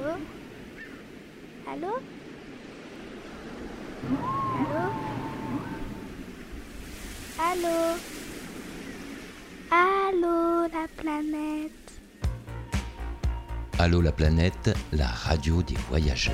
Allô? Allô? Allô? Allô? Allô la planète. Allô la planète, la radio des voyageurs.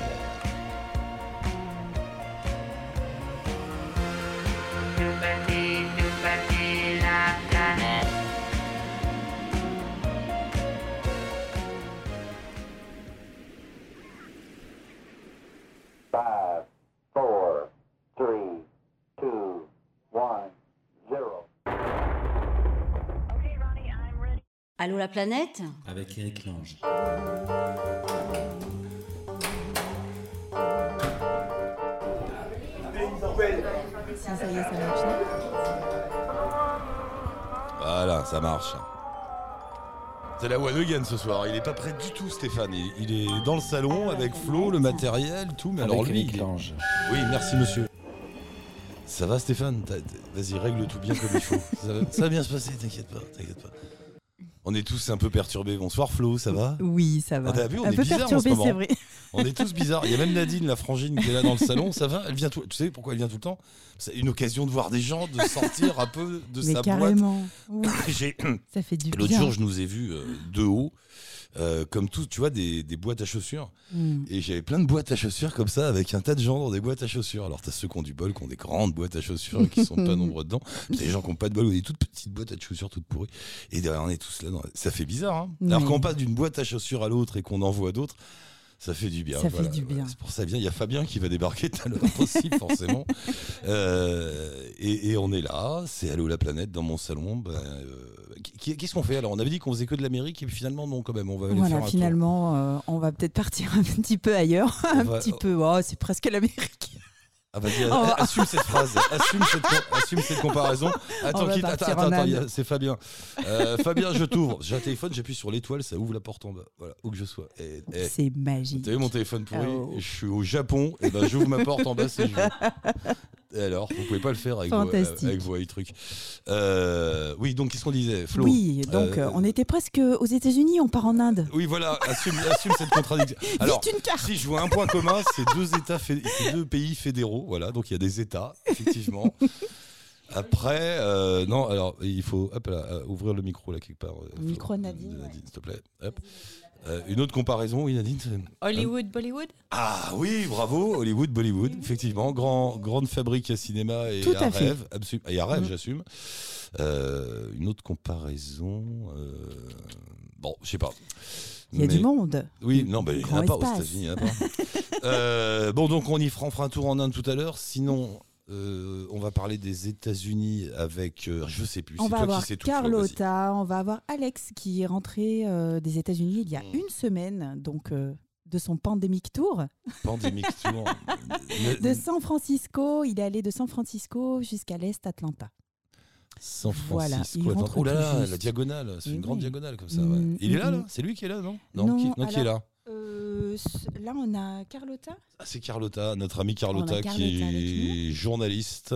La planète. Allô la planète avec Eric Lange. Voilà, ça marche. C'est la one again ce soir. Il est pas prêt du tout, Stéphane. Il est dans le salon avec Flo, le matériel, tout. Mais avec alors lui, Eric Lange. Oui, merci monsieur. Ça va, Stéphane? Vas-y, règle tout bien comme il faut. Ça va bien se passer, t'inquiète pas. On est tous un peu perturbés. Bonsoir Flo, ça va? Oui, ça va. Ah, t'as vu, on est bizarre en ce moment. C'est vrai. On est tous bizarres. Il y a même Nadine, la frangine, qui est là dans le salon. Ça va? Elle vient tout. Tu sais pourquoi elle vient tout le temps? C'est une occasion de voir des gens, de sortir un peu de mais sa carrément. Boîte. Oui. Ça fait du bien. L'autre jour, je nous ai vus de haut, comme tous, tu vois, des boîtes à chaussures. Mm. Et j'avais plein de boîtes à chaussures comme ça, avec un tas de gens dans des boîtes à chaussures. Alors, t'as ceux qui ont du bol, qui ont des grandes boîtes à chaussures et qui sont pas nombreux dedans. T'as des gens qui ont pas de bol, ou des toutes petites boîtes à chaussures toutes pourries. Et derrière, on est tous là. Ça fait bizarre, hein. Oui. Alors qu'on passe d'une boîte à chaussures à l'autre et qu'on en voit d'autres, ça fait du bien. Ça voilà, fait du bien. C'est pour ça bien. Il y a Fabien qui va débarquer tout à l'heure aussi, forcément. Et on est là. C'est Allô la planète dans mon salon. Ben, qu'est-ce qu'on fait alors? On avait dit qu'on faisait que de l'Amérique et finalement non quand même. On va aller voilà, faire un finalement, tour. On va peut-être partir un petit peu ailleurs. Un petit peu. Oh, c'est presque l'Amérique. Ah bah, assume cette phrase, assume cette comparaison. Attends, c'est Fabien. Fabien, je t'ouvre. J'ai un téléphone, j'appuie sur l'étoile, ça ouvre la porte en bas. Voilà, où que je sois. C'est magique. T'as vu mon téléphone pourri? Je suis au Japon, et ben j'ouvre ma porte en bas, c'est joué. Et alors, vous pouvez pas le faire avec vos trucs. Oui, donc qu'est-ce qu'on disait, Flo? Oui, donc on était presque aux États-Unis, on part en Inde. Oui, voilà, assume cette contradiction. Alors, si je vois un point commun, c'est deux pays fédéraux. Voilà, donc il y a des États, effectivement. Après, non, alors il faut ouvrir le micro là quelque part. Le micro Nadine, s'il te plaît. Hop. Une autre comparaison, oui Nadine. Hollywood, Bollywood. Ah oui, bravo, Hollywood, Bollywood. Effectivement, grande fabrique à cinéma et à rêve, et à rêve, j'assume. Une autre comparaison. Bon, je sais pas. Il y a du monde. Oui, non, mais il n'y en a pas aux États-Unis, il n'y en a pas. Bon, donc on y fera un tour en Inde tout à l'heure. Sinon, on va parler des États-Unis avec, je sais plus, c'est toi qui sais tout. On va avoir Carlotta, on va avoir Alex qui est rentré des États-Unis il y a une semaine, donc de son pandémique tour. Pandémique tour. De San Francisco, il est allé de San Francisco jusqu'à l'est, Atlanta. San Francisco. Voilà, oh là, la diagonale, c'est une grande diagonale comme ça. Ouais. Il est là, c'est lui qui est là, qui est là. Là, on a Carlotta. Ah, c'est Carlotta, notre amie Carlotta qui est journaliste.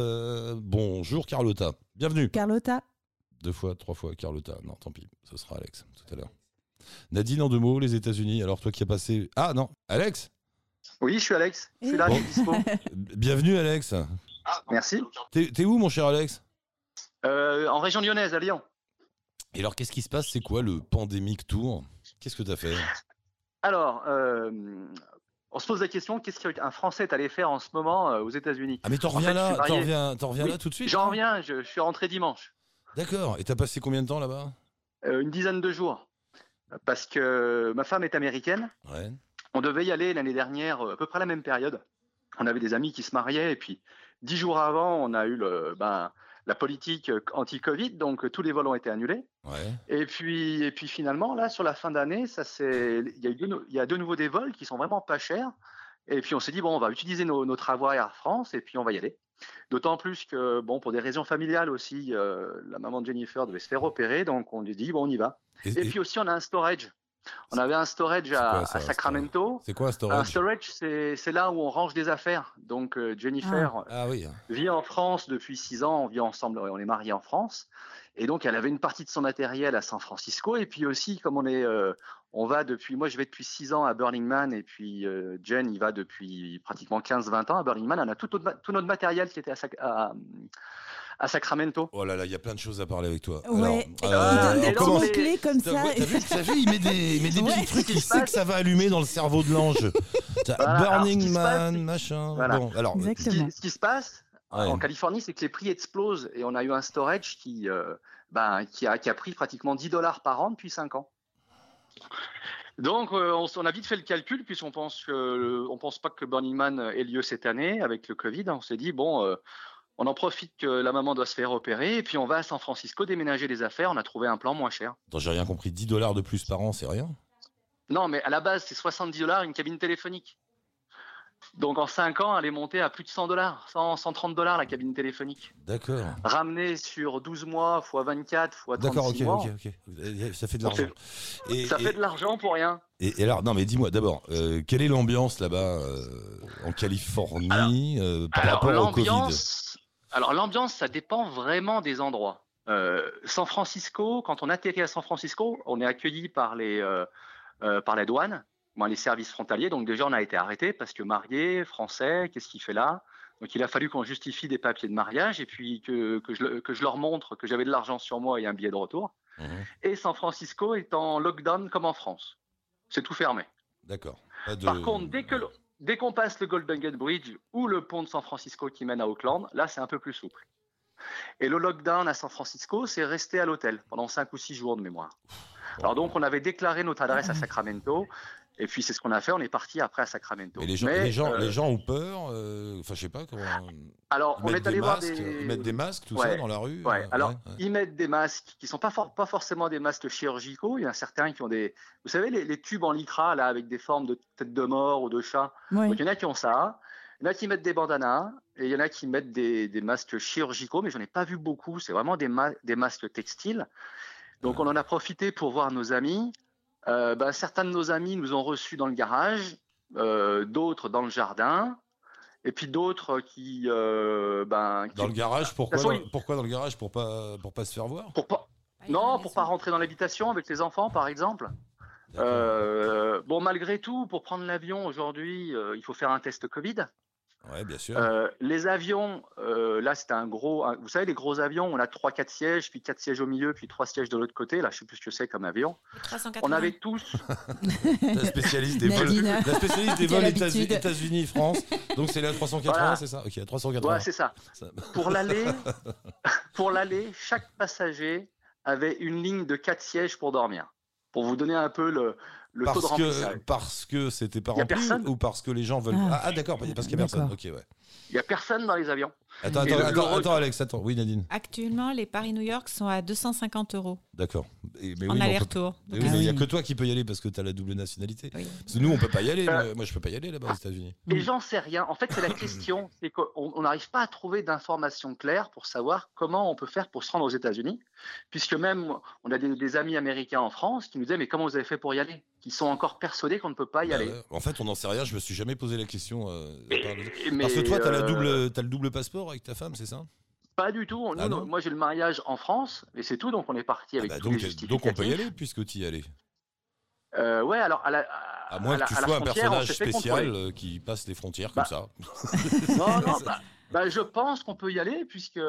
Bonjour Carlotta, bienvenue. Carlotta. 2 fois, 3 fois Carlotta. Non, tant pis, ce sera Alex tout à l'heure. Nadine en 2 mots, les États-Unis. Alors toi qui as passé. Ah non, Alex. Oui, je suis Alex. Je suis là, dispo. Bienvenue Alex. Ah, merci. T'es où mon cher Alex? En région lyonnaise, à Lyon. Et alors, qu'est-ce qui se passe? C'est quoi le Pandemic Tour? Qu'est-ce que tu as fait? Alors, on se pose la question, qu'est-ce qu'un Français est allé faire en ce moment aux États-Unis? Ah mais t'en reviens là tout de suite? J'en reviens, je suis rentré dimanche. D'accord, et t'as passé combien de temps là-bas? Une dizaine de jours, parce que ma femme est américaine. Ouais. On devait y aller l'année dernière, à peu près à la même période. On avait des amis qui se mariaient, et puis 10 jours avant, on a eu la politique anti-Covid, donc tous les vols ont été annulés. Ouais. Et puis finalement, là, sur la fin d'année, il y a de nouveau des vols qui sont vraiment pas chers. Et puis on s'est dit, bon, on va utiliser nos travaux à Air France et puis on va y aller. D'autant plus que, bon, pour des raisons familiales aussi, la maman de Jennifer devait se faire opérer, donc on lui dit, bon, on y va. Et puis aussi, on a un storage. On avait un storage à Sacramento. C'est quoi un storage? Un storage, c'est là où on range des affaires. Donc Jennifer vit en France depuis 6 ans, on vit ensemble, on est mariés en France. Et donc, elle avait une partie de son matériel à San Francisco. Et puis aussi, comme on va depuis, moi je vais depuis 6 ans à Burning Man, et puis Jen, il va depuis pratiquement 15-20 ans à Burning Man. On a tout notre matériel qui était à Sacramento. Oh là là, il y a plein de choses à parler avec toi. Ouais. Alors, il donne des petites clés comme ça. T'as vu, il met des petits trucs, il sait que ça va allumer dans le cerveau de l'ange. Voilà, Burning Man, machin. Voilà. Bon, alors, ce qui se passe en Californie, c'est que les prix explosent, et on a eu un storage qui a pris pratiquement $10 par an depuis 5 ans. Donc, on a vite fait le calcul, puisqu'on pense pas que Burning Man ait lieu cette année avec le Covid. On s'est dit, bon, on en profite que la maman doit se faire opérer, et puis on va à San Francisco déménager les affaires. On a trouvé un plan moins cher. Attends, j'ai rien compris. $10 de plus par an, c'est rien? Non, mais à la base, c'est $70 une cabine téléphonique. Donc, en 5 ans, elle est montée à plus de $100, $130 la cabine téléphonique. D'accord. Ramenée sur 12 mois, fois 24, fois 36 mois. D'accord, ok. Ça fait de l'argent. Ça fait de l'argent pour rien. Et alors, non, mais dis-moi d'abord, quelle est l'ambiance là-bas en Californie par rapport au Covid? Alors, l'ambiance, ça dépend vraiment des endroits. San Francisco, quand on atterrit à San Francisco, on est accueilli par la douane. Bon, les services frontaliers, donc déjà on a été arrêté parce que marié, français, qu'est-ce qu'il fait là? Donc il a fallu qu'on justifie des papiers de mariage, et puis que je leur montre que j'avais de l'argent sur moi et un billet de retour. Mmh. Et San Francisco est en lockdown comme en France. C'est tout fermé. D'accord. Par contre, dès qu'on passe le Golden Gate Bridge ou le pont de San Francisco qui mène à Auckland, là c'est un peu plus souple. Et le lockdown à San Francisco, c'est rester à l'hôtel pendant 5 ou 6 jours de mémoire. Alors donc on avait déclaré notre adresse à Sacramento. Et puis c'est ce qu'on a fait, on est parti après à Sacramento. Mais les gens ont peur, enfin je sais pas comment... Alors on est allé voir des... Ils mettent des masques, tout ça, dans la rue. Ouais. Alors ils mettent des masques qui ne sont pas forcément des masques chirurgicaux, il y en a certains qui ont des... Vous savez les tubes en lycra là, avec des formes de tête de mort ou de chat, oui. Donc il y en a qui ont ça, il y en a qui mettent des bandanas, et il y en a qui mettent des masques chirurgicaux, mais j'en ai pas vu beaucoup, c'est vraiment des masques textiles. Donc on en a profité pour voir nos amis. Certains de nos amis nous ont reçus dans le garage, d'autres dans le jardin, et puis d'autres qui... dans le garage, pourquoi dans le garage? Pour pas se faire voir? Pour pas rentrer dans l'habitation avec les enfants, par exemple. Malgré tout, pour prendre l'avion aujourd'hui, il faut faire un test Covid. Ouais, bien sûr. Les avions, là c'était vous savez les gros avions, on a 3-4 sièges, puis 4 sièges au milieu, puis 3 sièges de l'autre côté, là je sais plus ce que c'est comme avion. 380. On avait tous... La spécialiste des vols, États-Unis, France, donc c'est la 380, voilà. C'est ça? Ok, la 380. Ouais, c'est ça. Pour l'aller, chaque passager avait une ligne de 4 sièges pour dormir, pour vous donner un peu le taux de remplissage. Parce que c'était pas rempli ou parce que les gens veulent... Ah d'accord, parce qu'il n'y a personne. Ok, ouais. Il n'y a personne dans les avions. Attends, Alex, attends. Oui, Nadine. Actuellement, les Paris-New York sont à €250. D'accord. Mais aller-retour. Peut... Oui, mais il n'y a que toi qui peux y aller parce que tu as la double nationalité. Oui. Parce que nous, on ne peut pas y aller. Moi, je ne peux pas y aller là-bas aux États-Unis. Et j'en sais rien. En fait, c'est la question. C'est qu'on n'arrive pas à trouver d'informations claires pour savoir comment on peut faire pour se rendre aux États-Unis. Puisque même, on a des amis américains en France qui nous disaient « Mais comment vous avez fait pour y aller ?» qui sont encore persuadés qu'on ne peut pas y aller. En fait, on n'en sait rien, je ne me suis jamais posé la question. Parce que toi, tu as le double passeport avec ta femme, c'est ça? Pas du tout. Non. Moi, j'ai le mariage en France, et c'est tout, donc on est parti avec tous les justificatifs. Donc on peut y aller, puisque tu y allais. Ouais, alors... À moins que tu sois un personnage spécial qui passe les frontières comme ça. Je pense qu'on peut y aller, puisque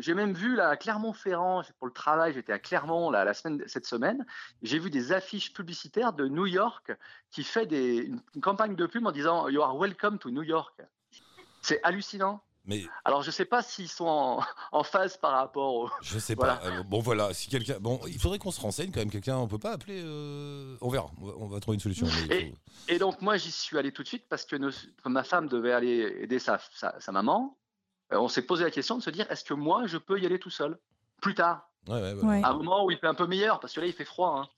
j'ai même vu là, à Clermont-Ferrand, pour le travail, j'étais à Clermont là, cette semaine, j'ai vu des affiches publicitaires de New York qui fait une campagne de pub en disant « You are welcome to New York ». C'est hallucinant. Mais... Alors je sais pas s'ils sont en phase par rapport au... Je sais pas. Bon voilà, si quelqu'un... Bon, il faudrait qu'on se renseigne quand même, quelqu'un, on peut pas appeler... On verra, on va trouver une solution. Et donc moi j'y suis allé tout de suite parce que ma femme devait aller aider sa maman. On s'est posé la question de se dire, est-ce que moi je peux y aller tout seul plus tard? Ouais. À un moment où il fait un peu meilleur, parce que là il fait froid. Hein.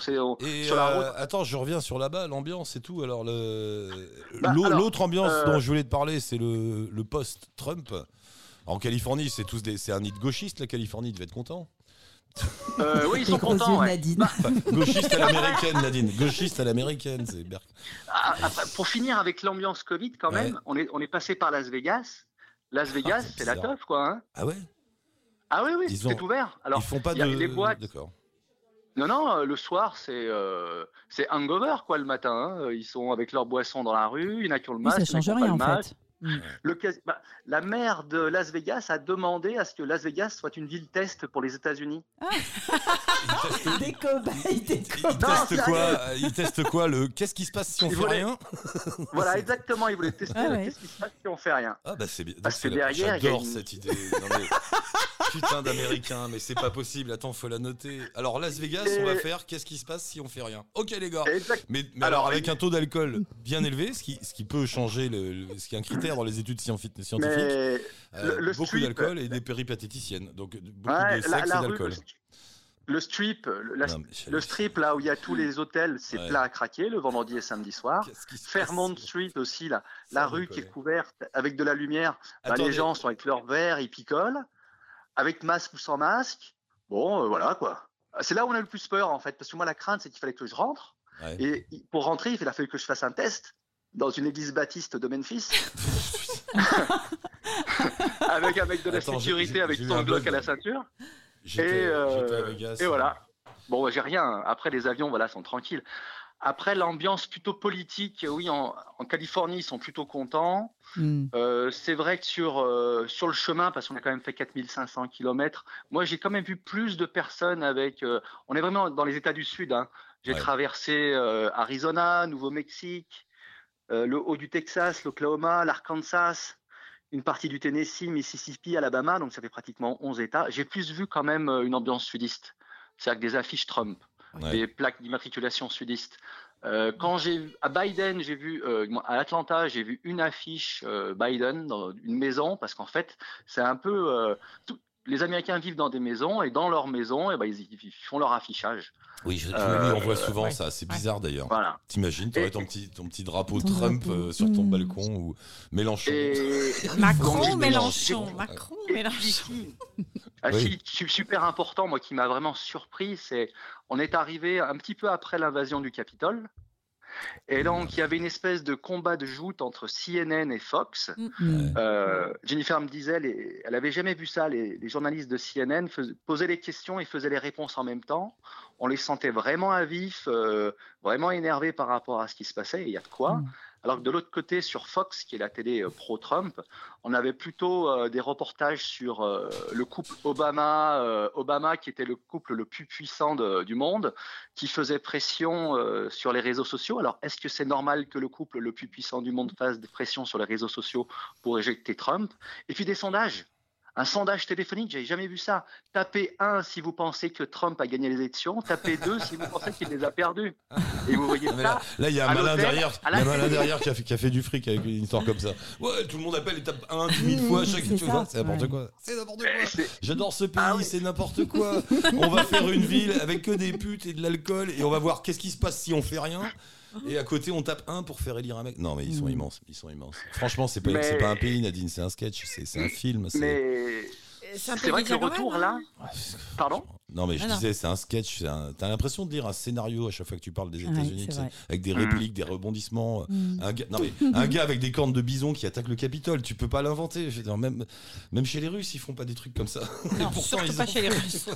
Sur la route. Attends, je reviens sur là-bas, l'ambiance et tout. Alors, l'autre ambiance dont je voulais te parler, c'est le post-Trump. En Californie, c'est un nid de gauchistes, la Californie, devait être content. Oui, ils sont contents. Ouais. Gauchiste à l'américaine, Nadine. Gauchiste à l'américaine, c'est Berk. Pour finir avec l'ambiance Covid, quand même, on est passé par Las Vegas. Las Vegas, c'est la teuf, quoi. Hein. Ah ouais? Ah oui, oui, c'est ouvert. Alors, ils font pas de... les boîtes. D'accord. Non, non, le soir, c'est hangover, quoi, le matin. Hein. Ils sont avec leur boisson dans la rue, il y en a qui ont le masque. Oui, ça change rien, en fait. La maire de Las Vegas a demandé à ce que Las Vegas soit une ville test pour les États-Unis. Ah. Des cobayes, des cobayes. Ils testent quoi le... Qu'est-ce qui se passe si on fait rien? Voilà, exactement, ils voulaient tester qu'est-ce qui se passe si on fait rien. Ah bah c'est bien. Parce que derrière, j'adore cette idée. Non, mais... Putain d'Américains, mais c'est pas possible. Attends, faut la noter. Alors Las Vegas, on va faire qu'est-ce qui se passe si on fait rien. Ok les gars. Mais alors avec un taux d'alcool bien élevé, ce qui peut changer, ce qui est un critère dans les études scientifiques, beaucoup d'alcool et des péripatéticiennes. Donc beaucoup de sexe et d'alcool. Le strip, le strip là où il y a tous les hôtels, c'est plat à craquer le vendredi et samedi soir. Fairmont Street aussi, là, la rue qui est couverte avec de la lumière. Bah, les gens sont avec leur verre, ils picolent. Avec masque ou sans masque, bon, voilà quoi. C'est là où on a le plus peur en fait, parce que moi la crainte c'est qu'il fallait que je rentre, et pour rentrer il a fallu que je fasse un test dans une église baptiste de Memphis, avec un mec de la sécurité, avec ton bloc à la ceinture, et voilà. Bon, j'ai rien, après les avions voilà, sont tranquilles. Après, l'ambiance plutôt politique, oui, en Californie, ils sont plutôt contents. C'est vrai que sur le chemin, parce qu'on a quand même fait 4500 km, moi, j'ai quand même vu plus de personnes avec... on est vraiment dans les États du Sud. Hein. J'ai traversé Arizona, Nouveau-Mexique, le haut du Texas, l'Oklahoma, l'Arkansas, une partie du Tennessee, Mississippi, Alabama. Donc, ça fait pratiquement 11 États. J'ai plus vu quand même une ambiance sudiste. C'est-à-dire que des affiches Trump. Des plaques d'immatriculation sudiste. Quand à Biden, j'ai vu, à Atlanta, j'ai vu une affiche Biden dans une maison, parce qu'en fait, c'est un peu. Les Américains vivent dans des maisons, et dans leurs maisons, ils font leur affichage. Oui, on voit souvent ça. C'est bizarre d'ailleurs. Voilà. T'imagines, t'aurais ton petit drapeau Trump sur ton balcon, ou Mélenchon. Macron, Mélenchon. Super important, moi, qui m'a vraiment surpris, c'est on est arrivé un petit peu après l'invasion du Capitole. Et donc, il y avait une espèce de combat de joute entre CNN et Fox. Jennifer me disait, elle n'avait jamais vu ça, les journalistes de CNN posaient les questions et faisaient les réponses en même temps. On les sentait vraiment à vif, vraiment énervés par rapport à ce qui se passait, et il y a de quoi. Alors que de l'autre côté, sur Fox, qui est la télé pro-Trump, on avait plutôt des reportages sur le couple Obama, qui était le couple le plus puissant du monde, qui faisait pression sur les réseaux sociaux. Alors, est-ce que c'est normal que le couple le plus puissant du monde fasse des pressions sur les réseaux sociaux pour éjecter Trump? Et puis des sondages. Un sondage téléphonique, j'avais jamais vu ça. Tapez 1 si vous pensez que Trump a gagné les élections, tapez 2 si vous pensez qu'il les a perdues. Et vous voyez ça. Là, il y a un malin derrière qui a fait du fric avec une histoire comme ça. Ouais, tout le monde appelle et tape 1 10 000 fois chaque fois. C'est n'importe quoi. C'est n'importe quoi. J'adore ce pays, c'est n'importe quoi. On va faire une ville avec que des putes et de l'alcool et on va voir qu'est-ce qui se passe si on fait rien. Et à côté, on tape 1 pour faire élire un mec. Non, mais ils sont immenses. Franchement, c'est pas un pays, Nadine. C'est un sketch, c'est un film. C'est vrai que le retour, là... Pardon ? Non, mais je disais, c'est un sketch. T'as l'impression de lire un scénario à chaque fois que tu parles des États-Unis, avec des répliques, des rebondissements. Un gars avec des cornes de bison qui attaque le Capitole, tu peux pas l'inventer. Je veux dire, même chez les Russes, ils font pas des trucs comme ça. Non, pourtant, ils pas chez les Russes.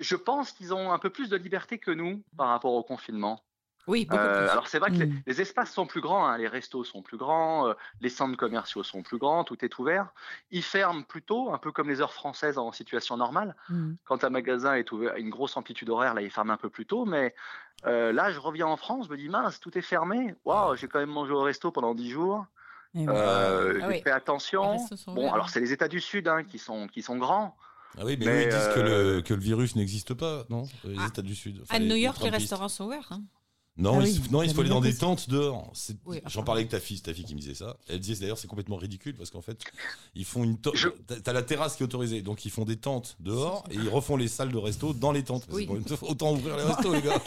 Je pense qu'ils ont un peu plus de liberté que nous par rapport au confinement. Oui, beaucoup plus. Alors c'est vrai que les espaces sont plus grands, hein, les restos sont plus grands, les centres commerciaux sont plus grands, tout est ouvert. Ils ferment plus tôt, un peu comme les heures françaises en situation normale. Quand un magasin est ouvert à une grosse amplitude horaire, là, ils ferment un peu plus tôt. Mais là, je reviens en France, je me dis mince, tout est fermé. Waouh, j'ai quand même mangé au resto pendant 10 jours. J'ai fait attention. Alors c'est les États du Sud hein, qui sont grands. Ah oui, mais eux, ils disent que le virus n'existe pas, non ? Les États du Sud. À New York, les restaurants sont ouverts. Hein. Non, il faut aller dans des tentes dehors. J'en parlais avec ta fille qui me disait ça. Elle disait d'ailleurs c'est complètement ridicule parce qu'en fait ils font une tente. T'as la terrasse qui est autorisée, donc ils font des tentes dehors et ils refont les salles de resto dans les tentes. Oui. Autant ouvrir les restos les gars.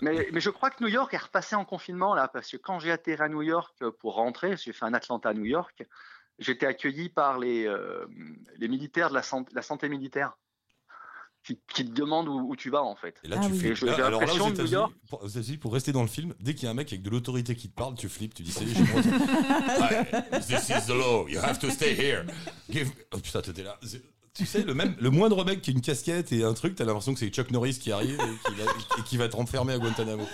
Mais je crois que New York est repassé en confinement là parce que quand j'ai atterri à New York pour rentrer, j'ai fait un Atlanta à New York, j'étais accueilli par les militaires de la santé militaire. qui te demandent où tu vas en fait. Et là, tu flippes. J'ai l'impression de New York. Aux États-Unis, pour rester dans le film, dès qu'il y a un mec avec de l'autorité qui te parle, tu flippes, tu dis c'est this is the law, you have to stay here. Oh putain, t'étais là. Tu sais, le moindre mec qui a une casquette et un truc, t'as l'impression que c'est Chuck Norris qui arrive et qui va te renfermer à Guantanamo.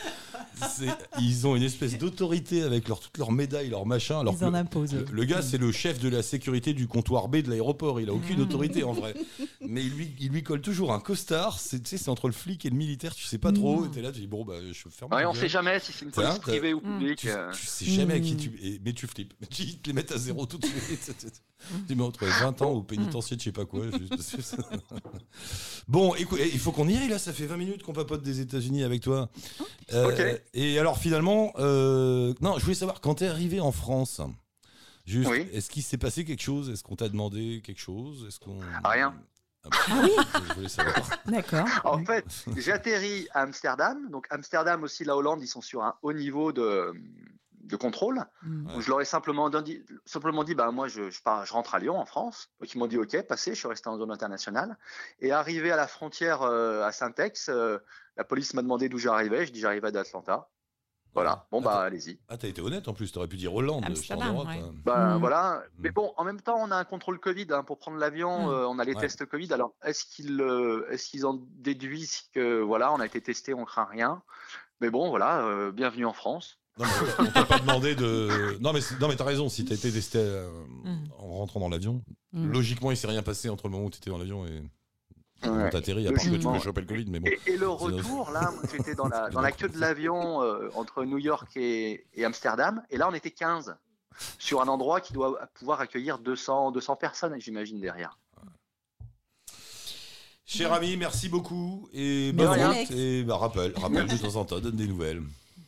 Ils ont une espèce d'autorité avec toutes leurs médailles, leurs machins. Alors ils en imposent. Le gars, c'est le chef de la sécurité du comptoir B de l'aéroport. Il a aucune autorité en vrai. Mais il lui colle toujours un costard. Tu sais, c'est entre le flic et le militaire. Tu sais pas trop. T'es là, tu dis bon, bah, je ferme. Ouais, on sait jamais si c'est une police privée ou publique. Tu sais jamais à qui mais tu flippes. Ils te les mettent à zéro tout de suite. Tu mets entre 20 ans au pénitencier de je sais pas quoi. Bon, écoute, il faut qu'on y aille là. Ça fait 20 minutes qu'on papote des États-Unis avec toi. Ok. Et alors finalement, non, je voulais savoir quand t'es arrivé en France. Juste, oui. Est-ce qu'il s'est passé quelque chose? Est-ce qu'on t'a demandé quelque chose? Est-ce qu'on rien? Je voulais savoir. D'accord. En fait, j'atterris à Amsterdam. Donc Amsterdam aussi, la Hollande, ils sont sur un haut niveau de contrôle. Donc, je leur ai simplement dit, bah moi je rentre à Lyon en France. Donc ils m'ont dit ok, passez. Je suis resté en zone internationale. Et arrivé à la frontière à Saint-Ex. La police m'a demandé d'où j'arrivais, je dis j'arrivais d'Atlanta. Voilà, bon bah allez-y. Ah, t'as été honnête en plus, t'aurais pu dire Hollande, Amsterdam, je suis en Europe. Ouais. Bah voilà, mais bon, en même temps, on a un contrôle Covid, hein, pour prendre l'avion, on a les tests Covid, alors est-ce qu'ils en déduisent que voilà, on a été testé, on craint rien, mais bon voilà, bienvenue en France. Non mais on t'a pas demandé de... Non mais t'as raison, si t'as été testé en rentrant dans l'avion, logiquement il s'est rien passé entre le moment où t'étais dans l'avion et... On t'atterrit, à part que tu peux choper le Covid, mais bon. Et le retour, là, j'étais dans la queue de l'avion entre New York et Amsterdam, et là, on était 15 sur un endroit qui doit pouvoir accueillir 200 personnes, j'imagine, derrière. Cher ami, merci beaucoup, et bonne route, et bah, rappelle de temps en temps, donne des nouvelles.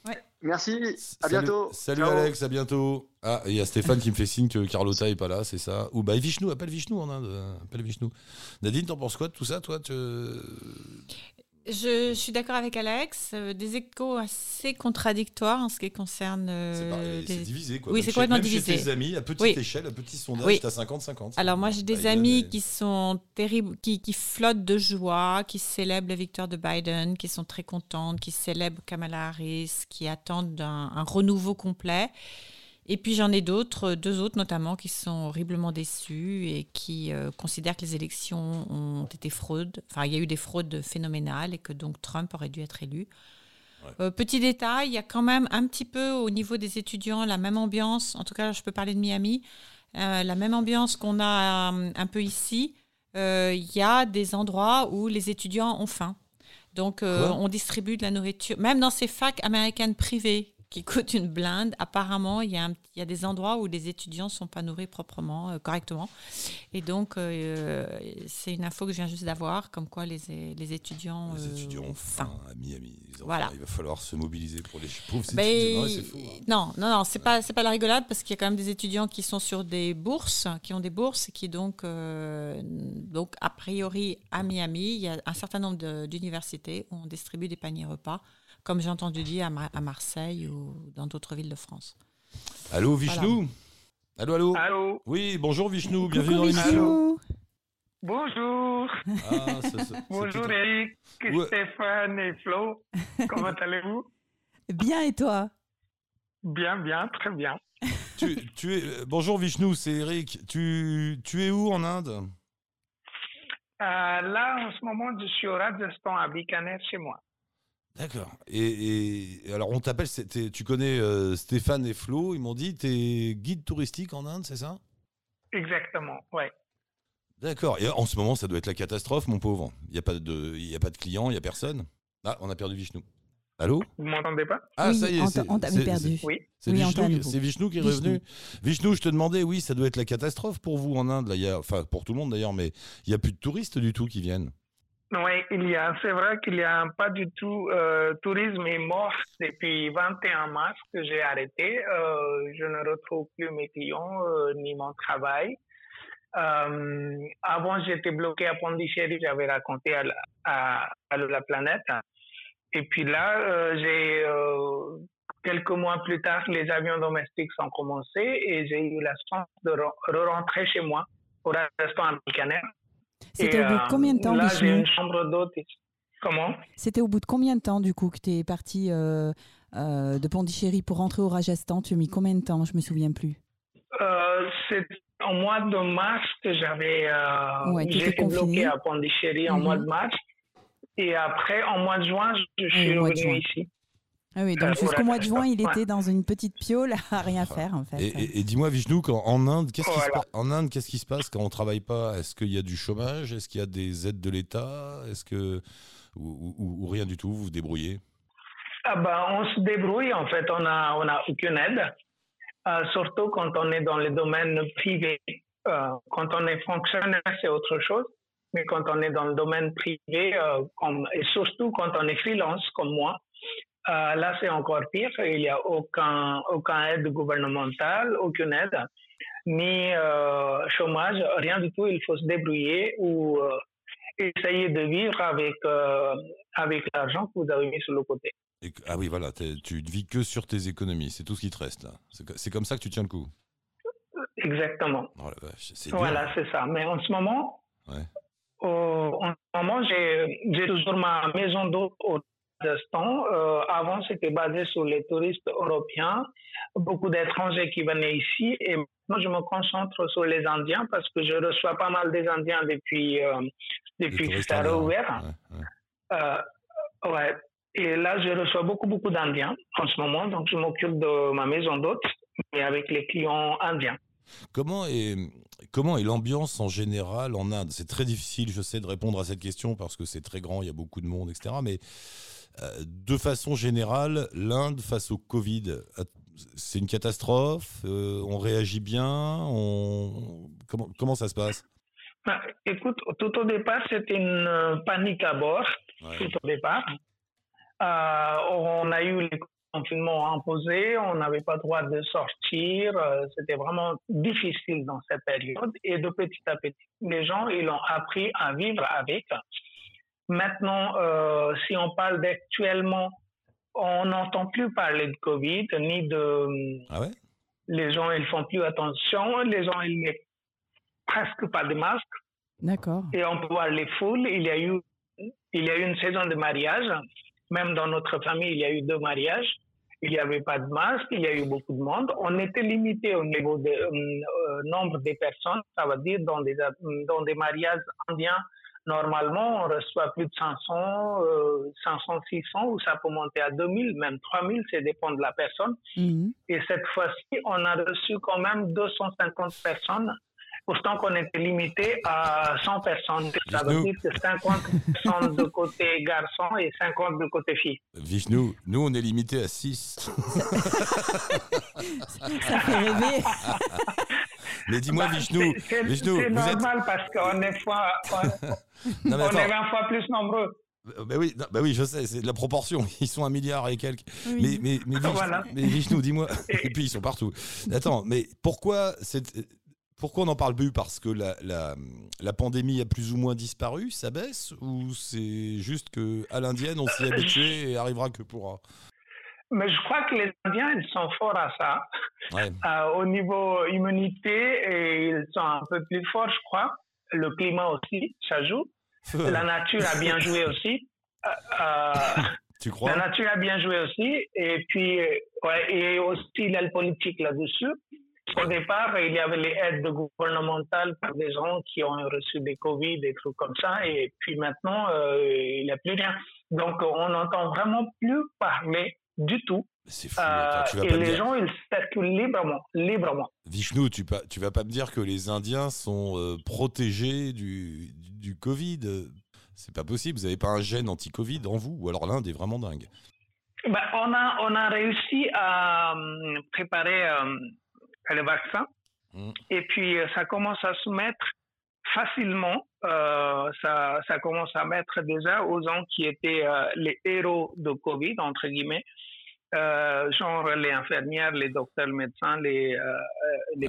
Ouais. Merci, à bientôt. Salut Alex, à bientôt. Ah, il y a Stéphane qui me fait signe que Carlotta est pas là, c'est ça. Ou bah Vishnu, appelle Vishnu en Inde, appelle Vishnu. Nadine, t'en penses quoi de tout ça, toi? Je suis d'accord avec Alex, des échos assez contradictoires en ce qui concerne... c'est divisé quoi. Oui, même c'est complètement divisé. Chez tes amis, à petite échelle, à petit sondage, t'as 50-50. Alors moi j'ai des amis qui sont terribles, qui flottent de joie, qui célèbrent la victoire de Biden, qui sont très contentes, qui célèbrent Kamala Harris, qui attendent un renouveau complet. Et puis j'en ai deux autres notamment, qui sont horriblement déçus et qui considèrent que les élections ont été fraudes. Enfin, il y a eu des fraudes phénoménales et que donc Trump aurait dû être élu. Ouais. Petit détail, il y a quand même un petit peu au niveau des étudiants la même ambiance. En tout cas, je peux parler de Miami. La même ambiance qu'on a un peu ici. Il y a des endroits où les étudiants ont faim. Donc on distribue de la nourriture, même dans ces facs américaines privées qui coûte une blinde. Apparemment, il y a des endroits où les étudiants ne sont pas nourris correctement. Et donc, c'est une info que je viens juste d'avoir, comme quoi les étudiants ont faim. À Miami, voilà. Il va falloir se mobiliser pour les pauvres étudiants. C'est fou, hein. Non, c'est pas la rigolade, parce qu'il y a quand même des étudiants qui sont sur des bourses, qui ont des bourses, et qui donc a priori, à Miami, il y a un certain nombre d'universités où on distribue des paniers repas, comme j'ai entendu dire à Marseille ou dans d'autres villes de France. Allô, Vishnu ? Voilà. Allô ? Oui, bonjour Vishnu, bienvenue dans l'émission. Bonjour. Bonjour Eric, Stéphane et Flo, comment allez-vous ? Bien, et toi ? Bien, très bien. Tu es... Bonjour Vishnu, c'est Eric. Tu es où en Inde ? Là, en ce moment, je suis au Rajasthan, à Bikaner, chez moi. D'accord. Et alors, on t'appelle, tu connais Stéphane et Flo, ils m'ont dit, t'es guide touristique en Inde, c'est ça? Exactement, ouais. D'accord. Et en ce moment, ça doit être la catastrophe, mon pauvre. Il n'y a pas de clients, il n'y a personne. Ah, on a perdu Vishnu. Allô? Vous ne m'entendez pas? Ah, oui, ça y est. On t'a perdu. C'est Vishnu qui est revenu. Vishnu, je te demandais, oui, ça doit être la catastrophe pour vous en Inde. Là, enfin, pour tout le monde d'ailleurs, mais il n'y a plus de touristes du tout qui viennent. Oui, c'est vrai qu'il n'y a pas du tout. Tourisme est mort depuis 21 mars que j'ai arrêté. Je ne retrouve plus mes clients ni mon travail. Avant, j'étais bloqué à Pondichéry, j'avais raconté à Allô la planète. Et puis là, quelques mois plus tard, les avions domestiques sont commencés et j'ai eu la chance de rentrer chez moi au Rajasthan américain. C'était au bout de combien de temps, là, Vishnu? J'ai une chambre d'hôte. Comment? C'était au bout de combien de temps, du coup, que tu es parti de Pondichéry pour rentrer au Rajasthan? Tu as mis combien de temps? Je ne me souviens plus. C'est au mois de mars que j'avais... j'étais bloqué à Pondichéry en mois de mars. Et après, en mois de juin, je suis revenu ici. Ah oui, donc jusqu'au mois de juin, il était dans une petite piole à rien faire, en fait. Et dis-moi, Vishnu, en Inde, qu'est-ce qui se passe quand on ne travaille pas? Est-ce qu'il y a du chômage? Est-ce qu'il y a des aides de l'État? Est-ce que... ou rien du tout? Vous vous débrouillez? On se débrouille, en fait. On a aucune aide. Surtout quand on est dans les domaines privés. Quand on est fonctionnaire, c'est autre chose. Mais quand on est dans le domaine privé, et surtout quand on est freelance, comme moi, là, c'est encore pire. Il n'y a aucune aide gouvernementale, aucune aide, ni chômage, rien du tout. Il faut se débrouiller ou essayer de vivre avec l'argent que vous avez mis sur le côté. Ah oui, voilà, tu ne vis que sur tes économies. C'est tout ce qui te reste, là. C'est comme ça que tu tiens le coup. Exactement. Oh la vache, c'est dur. Voilà, c'est ça. Mais en ce moment, en ce moment j'ai toujours ma maison d'eau au Rajasthan. Avant, c'était basé sur les touristes européens, beaucoup d'étrangers qui venaient ici. Et maintenant, je me concentre sur les Indiens parce que je reçois pas mal des Indiens depuis que ça a rouvert. Et là, je reçois beaucoup d'Indiens en ce moment. Donc, je m'occupe de ma maison d'hôte, mais avec les clients indiens. Comment est l'ambiance en général en Inde? C'est très difficile, je sais, de répondre à cette question parce que c'est très grand, il y a beaucoup de monde, etc. Mais de façon générale, l'Inde face au Covid, c'est une catastrophe? On réagit bien? Comment ça se passe? Écoute, tout au départ, c'était une panique à bord. Ouais. Tout au départ. On a eu les confinements imposés, on n'avait pas le droit de sortir, c'était vraiment difficile dans cette période. Et de petit à petit, les gens, ils ont appris à vivre avec. Maintenant, si on parle d'actuellement, on n'entend plus parler de Covid, ni de... Ah ouais? Les gens, ils font plus attention, les gens, ils mettent presque pas de masque. D'accord. Et on peut voir les foules, il y a eu une saison de mariage. Même dans notre famille, il y a eu 2 mariages. Il n'y avait pas de masque. Il y a eu beaucoup de monde. On était limité au niveau du nombre des personnes. Ça veut dire dans des mariages indiens, normalement, on reçoit plus de 500, 600, ou ça peut monter à 2000, même 3000. Ça dépend de la personne. Mm-hmm. Et cette fois-ci, on a reçu quand même 250 personnes. Pourtant qu'on était limité à 100 personnes. Ça veut dire que 50% de côté garçon et 50% de côté fille. Vishnu, nous on est limité à 6. Ça fait rêver. Mais dis-moi, Vishnu. C'est normal parce qu'on est 20 fois plus nombreux. Bah oui, je sais, c'est de la proportion. Ils sont 1 milliard et quelques. Oui. Mais Vishnu, dis-moi. Et puis ils sont partout. Attends, mais pourquoi cette... Pourquoi on n'en parle plus? Parce que la pandémie a plus ou moins disparu, ça baisse, ou c'est juste qu'à l'indienne, on s'y habitué et arrivera que pourra? Mais je crois que les Indiens, ils sont forts à ça. Ouais. Au niveau immunité, et ils sont un peu plus forts, je crois. Le climat aussi, ça joue. La nature a bien joué aussi. Tu crois? La nature a bien joué aussi. Et puis, et aussi, il y a le politique là-dessus. Au départ, il y avait les aides gouvernementales par des gens qui ont reçu des Covid, des trucs comme ça, et puis maintenant, il n'y a plus rien. Donc, on n'entend vraiment plus parler du tout. C'est fou, attends, tu vas pas me dire. Et les gens, ils circulent librement. Vishnu, tu vas pas me dire que les Indiens sont protégés du Covid? C'est pas possible, vous n'avez pas un gène anti-Covid en vous, ou alors l'Inde est vraiment dingue. On a réussi à préparer... le vaccin, et puis ça commence à se mettre facilement, ça commence à mettre déjà aux gens qui étaient les héros de Covid, entre guillemets, genre les infirmières, les docteurs, les médecins, les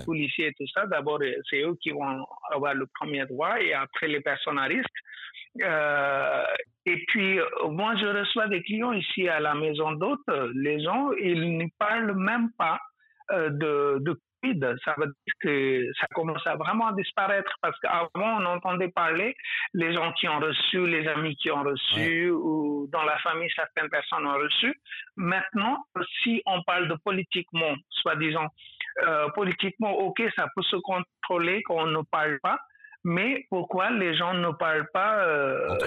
policiers et tout ça. D'abord, c'est eux qui vont avoir le premier droit, et après les personnes à risque. Et puis, moi, je reçois des clients ici à la maison d'hôtes, les gens, ils ne parlent même pas de rapide. Ça veut dire que ça commence à vraiment disparaître parce qu'avant, on entendait parler les gens qui ont reçu, les amis qui ont reçu ou dans la famille, certaines personnes ont reçu. Maintenant, si on parle de politiquement, soi-disant, politiquement, ok, ça peut se contrôler qu'on ne parle pas. Mais pourquoi les gens ne parlent pas,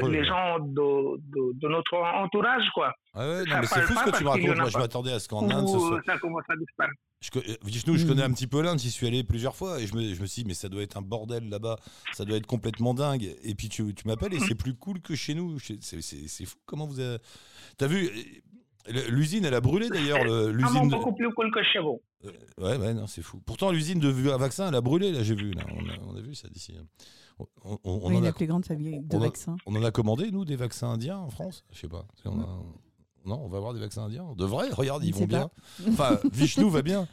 les gens de notre entourage, quoi. Ah ouais, non, mais c'est fou ce que tu me racontes. Moi, je m'attendais à ce qu'en Inde, ce soit... ça commence à disparaître. Vishnu, je connais un petit peu l'Inde, j'y suis allé plusieurs fois et je me suis dit, mais ça doit être un bordel là-bas, ça doit être complètement dingue. Et puis tu m'appelles et c'est plus cool que chez nous. C'est fou, comment vous avez... T'as vu, l'usine, elle a brûlé d'ailleurs. L'usine beaucoup plus cool que chez vous. Ouais, non, c'est fou. Pourtant, l'usine de un vaccin, elle a brûlé, là, j'ai vu. Là. On a vu ça d'ici. On la plus grande famille de vaccins. On en a commandé, nous, des vaccins indiens en France ? Je sais pas. Si on a... Non, on va avoir des vaccins indiens. On devrait, regarde, ils vont bien. Enfin, Vishnu va bien.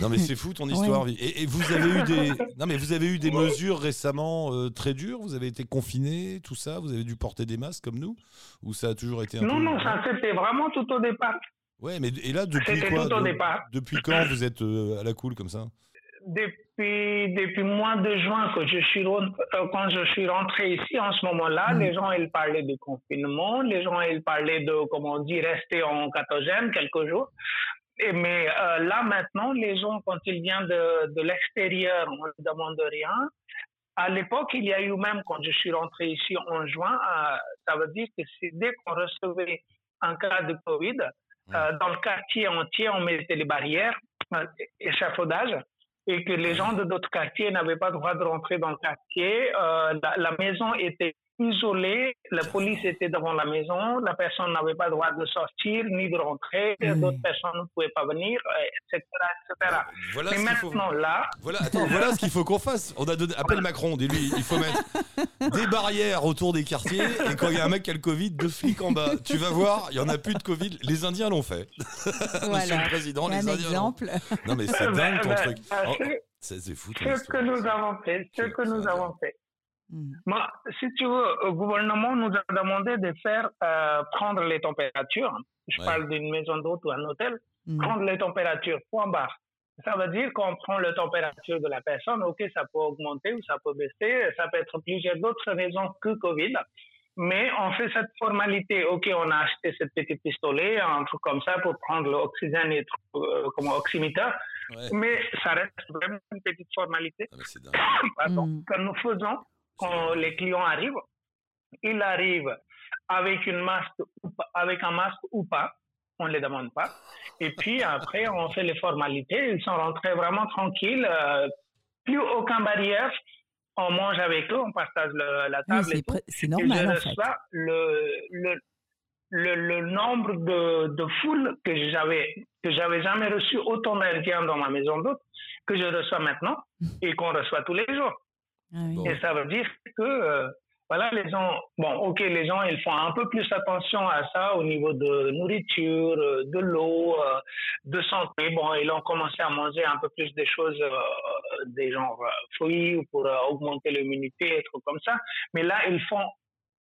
Non, mais c'est fou ton histoire. Ouais. Et vous avez eu des, non, mais vous avez eu des mesures récemment très dures. Vous avez été confinés, tout ça. Vous avez dû porter des masques comme nous. Ou ça a toujours été un peu... Non, ça c'était vraiment tout au départ. Ouais, mais et là, depuis quoi, depuis quand vous êtes à la cool comme ça? Depuis mois de juin que quand je suis rentré ici, en ce moment-là, les gens, ils parlaient de confinement, les gens, ils parlaient de, comment on dit, rester en quatorzaine quelques jours. Mais là, maintenant, les gens, quand ils viennent de l'extérieur, on ne demande rien. À l'époque, il y a eu même, quand je suis rentré ici en juin, ça veut dire que c'est dès qu'on recevait un cas de Covid, dans le quartier entier, on mettait les barrières, échafaudage, et que les gens de d'autres quartiers n'avaient pas le droit de rentrer dans le quartier. La maison était isolée, la police était devant la maison, la personne n'avait pas le droit de sortir ni de rentrer, d'autres personnes ne pouvaient pas venir, etc. etc. Voilà. Mais maintenant, là... Voilà ce qu'il faut qu'on fasse. On a donné... Appelle Macron, dis-lui, il faut mettre des barrières autour des quartiers, et quand il y a un mec qui a le Covid, 2 flics en bas. Tu vas voir, il n'y en a plus de Covid. Les Indiens l'ont fait. Voilà. Monsieur le Président, les Indiens exemple. Non mais c'est dingue ton truc. Oh, c'est fou ton histoire. Ce que nous avons fait. Moi, si tu veux, le gouvernement nous a demandé de faire prendre les températures. Je parle d'une maison d'hôte ou un hôtel. Prendre les températures, point barre. Ça veut dire qu'on prend la température de la personne. Ok, ça peut augmenter ou ça peut baisser. Ça peut être plusieurs d'autres raisons que Covid. Mais on fait cette formalité. Ok, on a acheté cette petite pistolet, un truc comme ça pour prendre l'oxygène et comme oxymètre. Ouais. Mais ça reste vraiment une petite formalité. Ah, mais c'est dingue. Pardon. Que nous faisons. Quand les clients arrivent, ils arrivent avec un masque ou pas, on ne les demande pas. Et puis après, on fait les formalités, ils sont rentrés vraiment tranquilles, plus aucune barrière, on mange avec eux, on partage la table. Oui, c'est normal, en fait. Et je reçois le nombre de foules que j'avais jamais reçu autant d'Indiens dans ma maison d'hôte que je reçois maintenant et qu'on reçoit tous les jours. Ah oui. Bon. Et ça veut dire que les gens ils font un peu plus attention à ça au niveau de nourriture, de l'eau, de santé. Bon, ils ont commencé à manger un peu plus des choses des genres fruits pour augmenter l'immunité et trucs comme ça. Mais là, ils font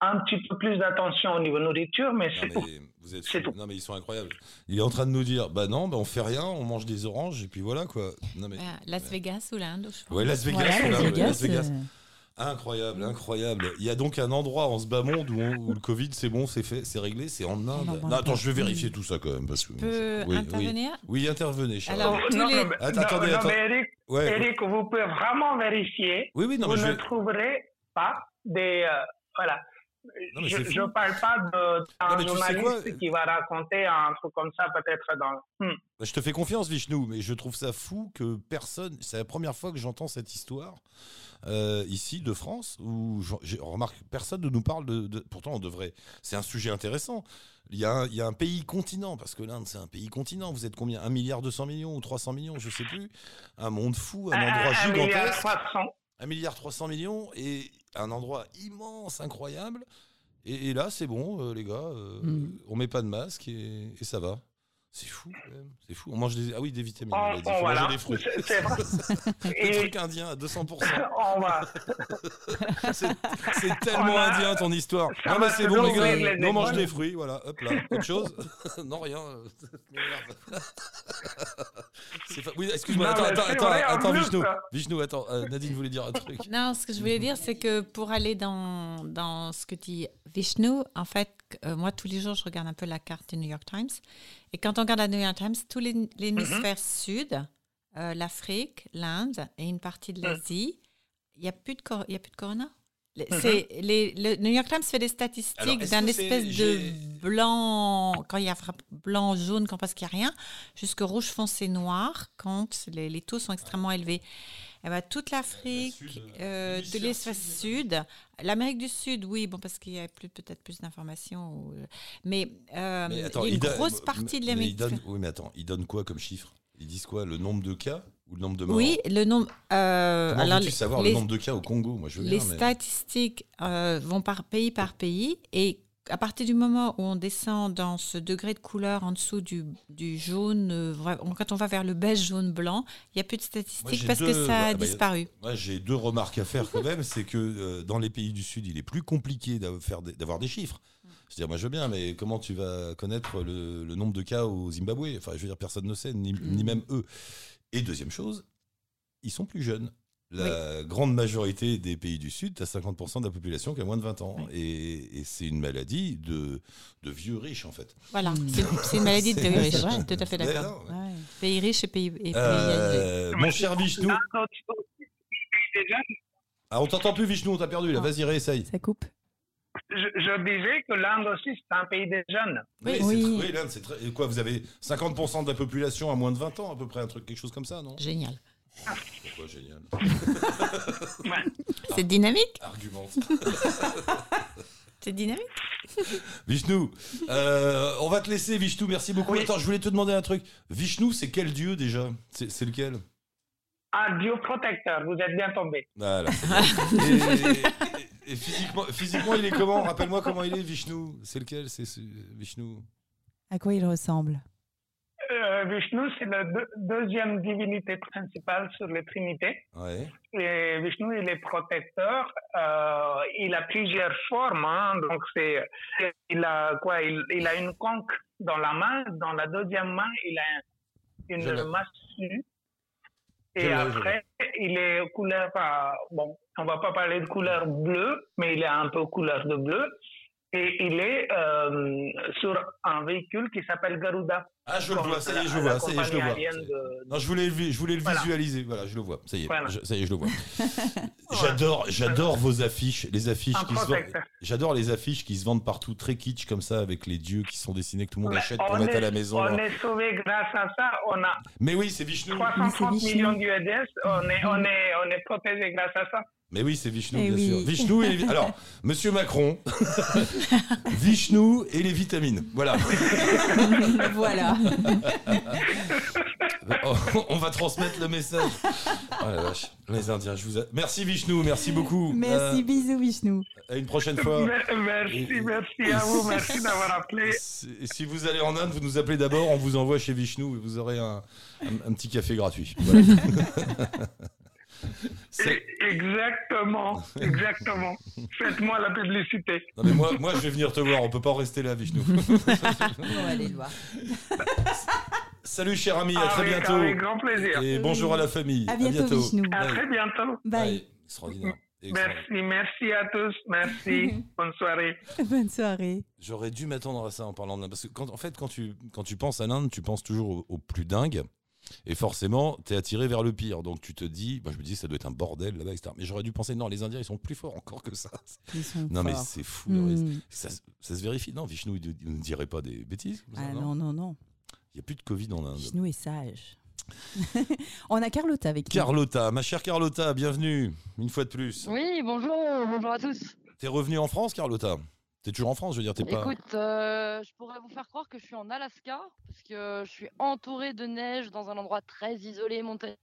un petit peu plus d'attention au niveau nourriture, mais c'est tout. Non, mais ils sont incroyables. Il est en train de nous dire, on fait rien, on mange des oranges, et puis voilà, quoi. Non, mais... Las Vegas ou l'Inde, je pense. Ouais, Las Vegas. Incroyable. Il y a donc un endroit en ce bas monde où le Covid, c'est bon, c'est fait, c'est réglé, c'est en Inde. Non, attends, je vais vérifier tout ça quand même. Parce que intervenir ? Oui, intervenez. Attendez. Eric, vous pouvez vraiment vérifier. Oui, non, vous ne trouverez pas des... Voilà. Je ne parle pas d'un journaliste qui va raconter un truc comme ça peut-être dans... Je te fais confiance, Vishnu, mais je trouve ça fou que personne... C'est la première fois que j'entends cette histoire ici, de France, où on remarque personne ne nous parle de... Pourtant, on devrait... C'est un sujet intéressant. Il y a un pays continent, parce que l'Inde, c'est un pays continent. Vous êtes combien ? 1 200 000 000 ou 300 millions, je ne sais plus. Un monde fou, un endroit gigantesque. 1 300 000 000 et un endroit immense, incroyable. Et là, c'est bon, les gars, on met pas de masque et ça va. C'est fou, c'est fou. On mange des, ah oui, des vitamines. On voilà. Des fruits. C'est vrai. Et... le truc indien à 200%. On va. C'est tellement voilà. Indien ton histoire. Ça non mais c'est bon les gars. On mange des fruits, voilà. Hop là. Autre chose. Non rien. C'est pas... Oui, excuse-moi. Attends, Vishnu. Vishnu, attends. Nadine voulait dire un truc. Non, ce que je voulais dire, c'est que pour aller dans ce que dit Vishnu, en fait, moi tous les jours, je regarde un peu la carte du New York Times. Et quand on regarde la New York Times, tous les hémisphères sud, l'Afrique, l'Inde et une partie de l'Asie, il n'y a plus de corona. Le New York Times fait des statistiques. Alors, d'un espèce de blanc, quand il y a blanc, jaune, quand parce qu'il n'y a rien, jusqu'au rouge foncé noir, quand les taux sont extrêmement élevés. Eh ben, toute l'Afrique, de l'espace sud, l'Amérique du Sud, oui, bon, parce qu'il y a peut-être plus d'informations. Mais attends, il y a une grosse partie de l'Amérique. Oui, mais attends, ils donnent quoi comme chiffre ? Ils disent quoi ? Le nombre de cas ou le nombre de morts ? Oui, le nombre... alors, veux-tu savoir le nombre de cas au Congo ? Moi, je veux bien, statistiques vont par pays et... À partir du moment où on descend dans ce degré de couleur en dessous du jaune, quand on va vers le beige, jaune, blanc, il n'y a plus de statistiques parce que ça a disparu. Moi, j'ai deux remarques à faire quand même. C'est que dans les pays du Sud, il est plus compliqué d'avoir des chiffres. C'est-à-dire, moi je veux bien, mais comment tu vas connaître le nombre de cas au Zimbabwe ? Enfin, je veux dire, personne ne sait, ni même eux. Et deuxième chose, ils sont plus jeunes. La grande majorité des pays du Sud, tu as 50% de la population qui a moins de 20 ans. Oui. Et c'est une maladie de vieux riches, en fait. Voilà, c'est une maladie de vieux riches. Ouais, tout à fait d'accord. Non, ouais. Pays riches et pays... mon cher Vishnu... Ah, on t'entend plus, Vishnu, on t'a perdu, là. Vas-y, réessaye. Ça coupe. Je disais que l'Inde aussi, c'est un pays des jeunes. Oui. Oui, l'Inde, c'est très... Quoi, vous avez 50% de la population à moins de 20 ans, à peu près, quelque chose comme ça, non ? Génial. C'est quoi, génial. C'est dynamique. Argumente. C'est dynamique. Vishnu, on va te laisser, Vishnu. Merci beaucoup. Oui. Attends, je voulais te demander un truc. Vishnu, c'est quel dieu déjà ? C'est lequel ? Un dieu protecteur. Vous êtes bien tombé. Voilà. Et physiquement, il est comment ? Rappelle-moi comment il est, Vishnu. C'est lequel ? C'est Vishnu. À quoi il ressemble ? Vishnu, c'est la deuxième divinité principale sur les trinités. Ouais. Et Vishnu, il est protecteur. Il a plusieurs formes. Hein. Donc, il a une conque dans la main. Dans la deuxième main, il a une massue. Et après, il est couleur... on ne va pas parler de couleur bleue, mais il est un peu couleur de bleu. Et il est sur un véhicule qui s'appelle Garuda. Ah, je le vois, ça y est, je vois, ça y est, je le vois. Non, je voulais le visualiser, voilà, je le vois, ça y est, voilà. Ça y est, je le vois. J'adore vos affiches, les affiches qui se vendent. J'adore les affiches qui se vendent partout, très kitsch comme ça, avec les dieux qui sont dessinés que tout le monde achète pour mettre à la maison. On est sauvés grâce à ça, on a. Mais oui, c'est Vishnu. 330 millions d'UDS, on est protégés grâce à ça. Mais oui, c'est Vishnu, et bien sûr. Vishnu et les... Alors, Monsieur Macron, Vishnu et les vitamines. Voilà. Voilà. On va transmettre le message. Oh la vache, les Indiens, merci Vishnu, merci beaucoup. Merci, bisous Vishnu. À une prochaine fois. Merci à vous, merci d'avoir appelé. Si vous allez en Inde, vous nous appelez d'abord, on vous envoie chez Vishnu et vous aurez un petit café gratuit. Voilà. Exactement. Faites-moi la publicité. Non mais moi je vais venir te voir. On peut pas rester là, Vishnu. On va aller le voir. Salut, cher ami. À très bientôt. Avec grand plaisir. Et bonjour à la famille. À bientôt, Vishnu. À très bientôt. Bye. Allez, extraordinaire. Merci à tous. Merci. Bonne soirée. Bonne soirée. J'aurais dû m'attendre à ça en parlant de l'Inde, parce que quand tu penses à l'Inde, tu penses toujours au plus dingue. Et forcément, t'es attiré vers le pire. Donc tu te dis, moi je me dis, ça doit être un bordel là-bas, etc. Mais j'aurais dû penser, non, les Indiens, ils sont plus forts encore que ça. Non, forts. Mais c'est fou. Ça se vérifie. Non, Vishnu, il ne dirait pas des bêtises. Ah non. Il n'y a plus de Covid en Inde. Vishnu est sage. On a Carlotta avec nous. Carlotta, ma chère Carlotta, bienvenue une fois de plus. Oui, bonjour à tous. T'es revenue en France, Carlotta ? T'es toujours en France, je veux dire, t'es pas... Écoute, je pourrais vous faire croire que je suis en Alaska, parce que je suis entourée de neige dans un endroit très isolé, montagneux.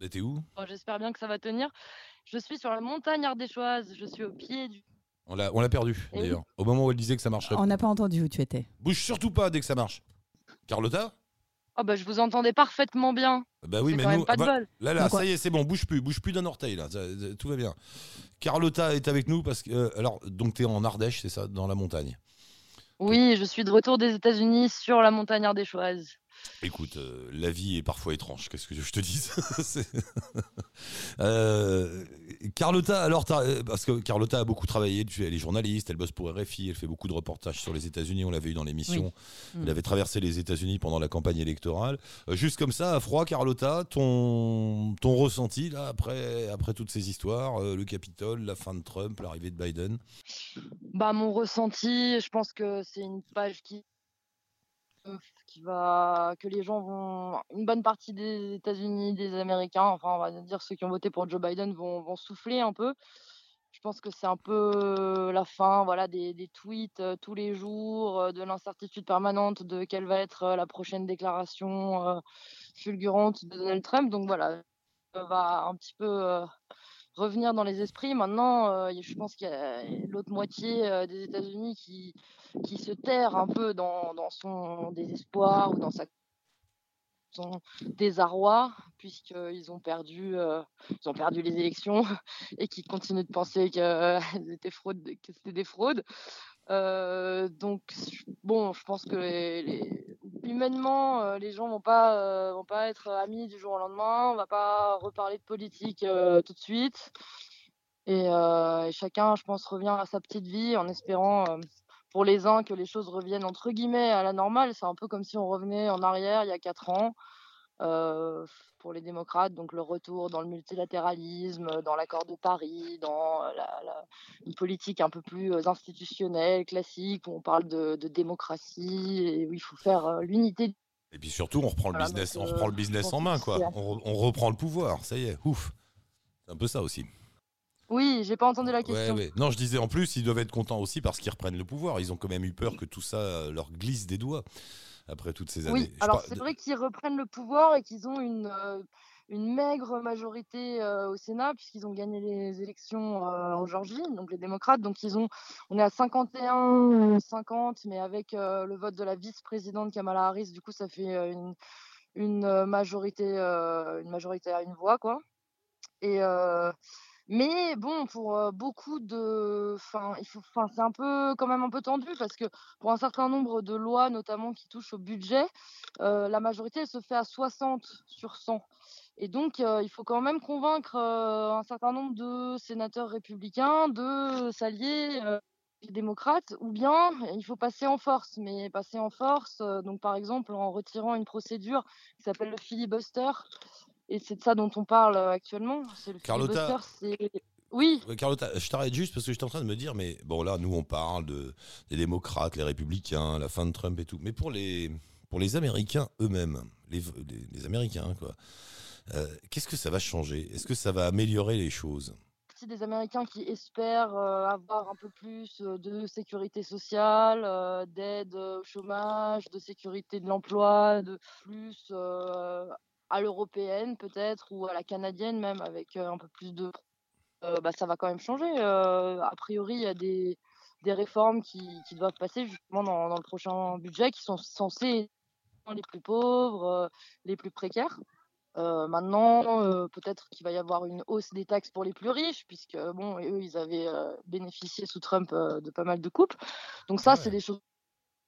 Mais t'es où ? J'espère bien que ça va tenir. Je suis sur la montagne ardéchoise, je suis au pied du... On l'a perdu, d'ailleurs, au moment où elle disait que ça marcherait. On n'a pas entendu où tu étais. Bouge surtout pas dès que ça marche. Carlotta ? Oh bah je vous entendais parfaitement bien. Bah oui, c'est mais quand nous, même pas de bol. Là, ça y est, c'est bon, bouge plus d'un orteil là, tout va bien. Carlotta est avec nous parce que alors donc t'es en Ardèche, c'est ça, dans la montagne. Oui, je suis de retour des États-Unis sur la montagne ardéchoise. Écoute, la vie est parfois étrange, qu'est-ce que je te dis. Carlotta, alors, parce que Carlotta a beaucoup travaillé, elle est journaliste, elle bosse pour RFI, elle fait beaucoup de reportages sur les États-Unis, on l'avait eu dans l'émission, oui. Elle avait traversé les États-Unis pendant la campagne électorale. Juste comme ça, à froid, Carlotta, ton ressenti, là, après toutes ces histoires, le Capitole, la fin de Trump, l'arrivée de Biden. Bah, mon ressenti, je pense que c'est une page que les gens vont, une bonne partie des États-Unis, des Américains, enfin on va dire ceux qui ont voté pour Joe Biden vont souffler un peu. Je pense que c'est un peu la fin, voilà, des tweets tous les jours, de l'incertitude permanente de quelle va être la prochaine déclaration fulgurante de Donald Trump. Donc voilà, ça va un petit peu revenir dans les esprits. Maintenant, je pense qu'il y a l'autre moitié des États-Unis qui se terre un peu dans son désespoir ou dans son désarroi, puisqu'ils ont perdu les élections et qu'ils continuent de penser que c'était des fraudes. Donc, bon, je pense que humainement, les gens vont pas être amis du jour au lendemain. On va pas reparler de politique tout de suite. Et chacun, je pense, revient à sa petite vie en espérant pour les uns que les choses reviennent entre guillemets à la normale. C'est un peu comme si on revenait en arrière il y a 4 ans pour les démocrates. Donc le retour dans le multilatéralisme, dans l'accord de Paris, dans une politique un peu plus institutionnelle, classique, où on parle de démocratie et où il faut faire l'unité. Et puis surtout, on reprend le business, on reprend le business en main, quoi. On reprend le pouvoir, ça y est, ouf. C'est un peu ça aussi. Oui, j'ai pas entendu la question. Ouais. Non, je disais en plus, ils doivent être contents aussi parce qu'ils reprennent le pouvoir. Ils ont quand même eu peur que tout ça leur glisse des doigts après toutes ces années. Oui, alors c'est vrai qu'ils reprennent le pouvoir et qu'ils ont une maigre majorité au Sénat puisqu'ils ont gagné les élections en Géorgie, donc les démocrates. Donc on est à 51-50, mais avec le vote de la vice-présidente Kamala Harris, du coup ça fait une majorité à une voix, quoi. Mais bon, pour beaucoup de... Enfin, c'est quand même un peu tendu parce que pour un certain nombre de lois, notamment qui touchent au budget, la majorité elle se fait à 60 sur 100. Et donc, il faut quand même convaincre un certain nombre de sénateurs républicains de s'allier les démocrates, ou bien il faut passer en force. Mais passer en force, donc par exemple en retirant une procédure qui s'appelle le filibuster. Et c'est de ça dont on parle actuellement. C'est le Carlotta, c'est... Oui. Carlotta, je t'arrête juste parce que j'étais en train de me dire, mais bon là, nous on parle des démocrates, les républicains, la fin de Trump et tout. Mais pour les Américains eux-mêmes, les Américains, quoi, qu'est-ce que ça va changer ? Est-ce que ça va améliorer les choses ? C'est des Américains qui espèrent avoir un peu plus de sécurité sociale, d'aide au chômage, de sécurité de l'emploi, de plus... à l'européenne peut-être, ou à la canadienne même, avec un peu plus de... ça va quand même changer. A priori, il y a des réformes qui doivent passer justement dans le prochain budget, qui sont censées aider les plus pauvres, les plus précaires. Maintenant, peut-être qu'il va y avoir une hausse des taxes pour les plus riches, puisque bon, eux, ils avaient bénéficié sous Trump de pas mal de coupes. Donc ça, c'est des choses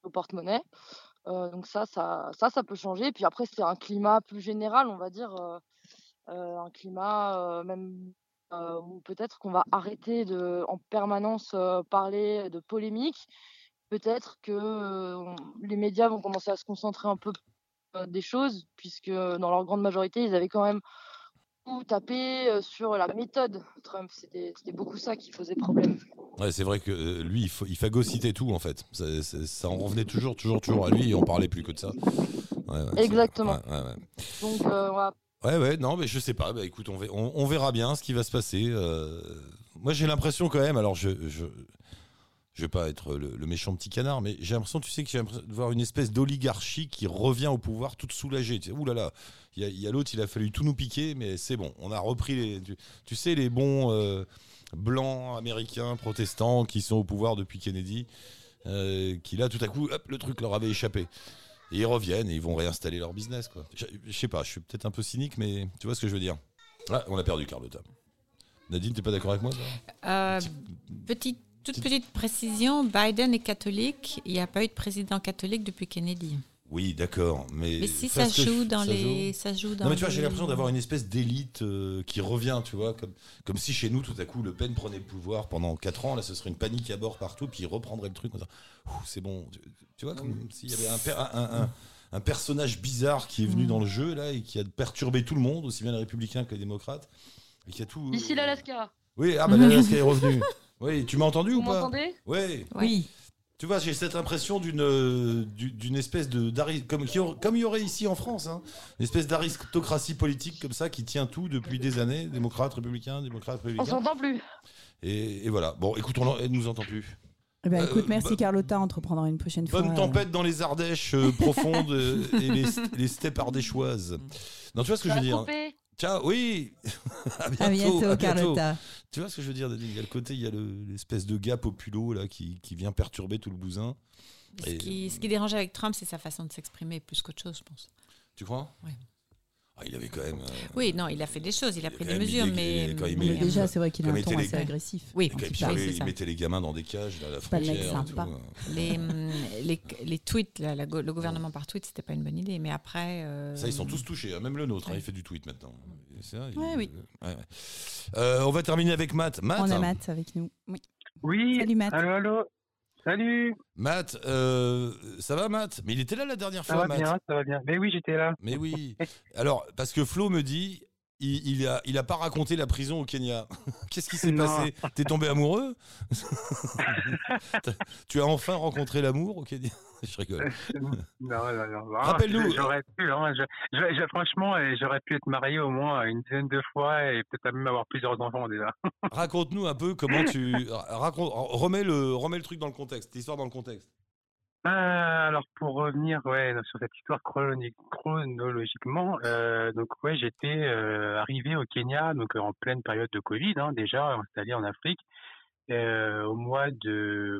au porte-monnaie. Donc ça peut changer. Puis après, c'est un climat plus général, on va dire, un climat même où peut-être qu'on va arrêter de en permanence parler de polémiques. Peut-être que les médias vont commencer à se concentrer un peu des choses, puisque dans leur grande majorité, ils avaient quand même taper sur la méthode Trump. C'était beaucoup ça qui faisait problème. Ouais, c'est vrai que lui, il phagocytait tout, en fait. Ça en revenait toujours à lui et on parlait plus que de ça. Ouais, exactement. Ouais. Donc, non, mais je sais pas. Bah, écoute, on verra bien ce qui va se passer. Moi, j'ai l'impression quand même, alors je vais pas être le méchant petit canard, mais j'ai l'impression, tu sais, que j'ai l'impression de voir une espèce d'oligarchie qui revient au pouvoir toute soulagée. Tu sais, ouh là là, il y a l'autre, il a fallu tout nous piquer, mais c'est bon. On a repris les bons blancs américains protestants qui sont au pouvoir depuis Kennedy, qui là, tout à coup, hop, le truc leur avait échappé. Et ils reviennent et ils vont réinstaller leur business, quoi. Je sais pas, je suis peut-être un peu cynique, mais tu vois ce que je veux dire. Ah, on a perdu Carlotta. Nadine, t'es pas d'accord avec moi? Toute petite précision, Biden est catholique. Il n'y a pas eu de président catholique depuis Kennedy. Oui, d'accord. Mais si ça joue dans les... Non, mais tu vois, j'ai l'impression d'avoir une espèce d'élite qui revient, tu vois. Comme si chez nous, tout à coup, Le Pen prenait le pouvoir pendant 4 ans. Là, ce serait une panique à bord partout. Puis il reprendrait le truc. C'est bon. Tu vois, comme s'il y avait un personnage bizarre qui est venu dans le jeu, là, et qui a perturbé tout le monde, aussi bien les républicains que les démocrates. Et qui a tout... Ici, l'Alaska. Oui, ah, bah, l'Alaska est revenu. Oui, tu m'as entendu ou pas? Oui. Oui. Tu vois, j'ai cette impression d'une espèce de comme il y aurait ici en France, hein, une espèce d'aristocratie politique comme ça qui tient tout depuis des années, démocrate républicain. On s'entend plus. Et voilà. Bon, écoute, elle nous entend plus. Eh ben, écoute, merci Carlotta, on te reprendra une prochaine fois. Bonne tempête dans les Ardèches profondes et les steppes ardéchoises. Non, tu vois ce que je veux dire. Couper. Ciao, oui. À bientôt, Carlotta. Tu vois ce que je veux dire, Nadine? Il y a le côté, il y a l'espèce de gars populo là qui vient perturber tout le bousin. Ce qui dérange avec Trump, c'est sa façon de s'exprimer plus qu'autre chose, je pense. Tu crois? Oui. Ah, il avait quand même. Oui, non, il a fait des choses, il a pris des mesures, mais déjà, c'est vrai qu'il a un ton assez agressif. Oui, il mettait les gamins dans des cages là, à la frontière. Pas sympa. Les tweets, là, le gouvernement par tweet, c'était pas une bonne idée, mais après. Ça, ils sont tous touchés, hein, même le nôtre, ouais. Hein, il fait du tweet maintenant. C'est ça, oui. Ouais. On va terminer avec Matt. On a Matt avec nous. Oui. Salut Matt. Allô. Salut Matt, ça va Matt? Mais il était là la dernière fois, Matt. Ça va bien. Mais oui, j'étais là. Mais oui. Alors, parce que Flo me dit, il a pas raconté la prison au Kenya. Qu'est-ce qui s'est passé? T'es tombé amoureux? Tu as enfin rencontré l'amour au Kenya? Je rigole. Non. Rappelle-nous. J'aurais pu, franchement, j'aurais pu être marié au moins une dizaine de fois et peut-être même avoir plusieurs enfants déjà. Raconte-nous un peu comment remets le truc dans le contexte, l'histoire dans le contexte. Alors pour revenir sur cette histoire chronologiquement, j'étais arrivé au Kenya en pleine période de Covid, déjà installé en Afrique au mois de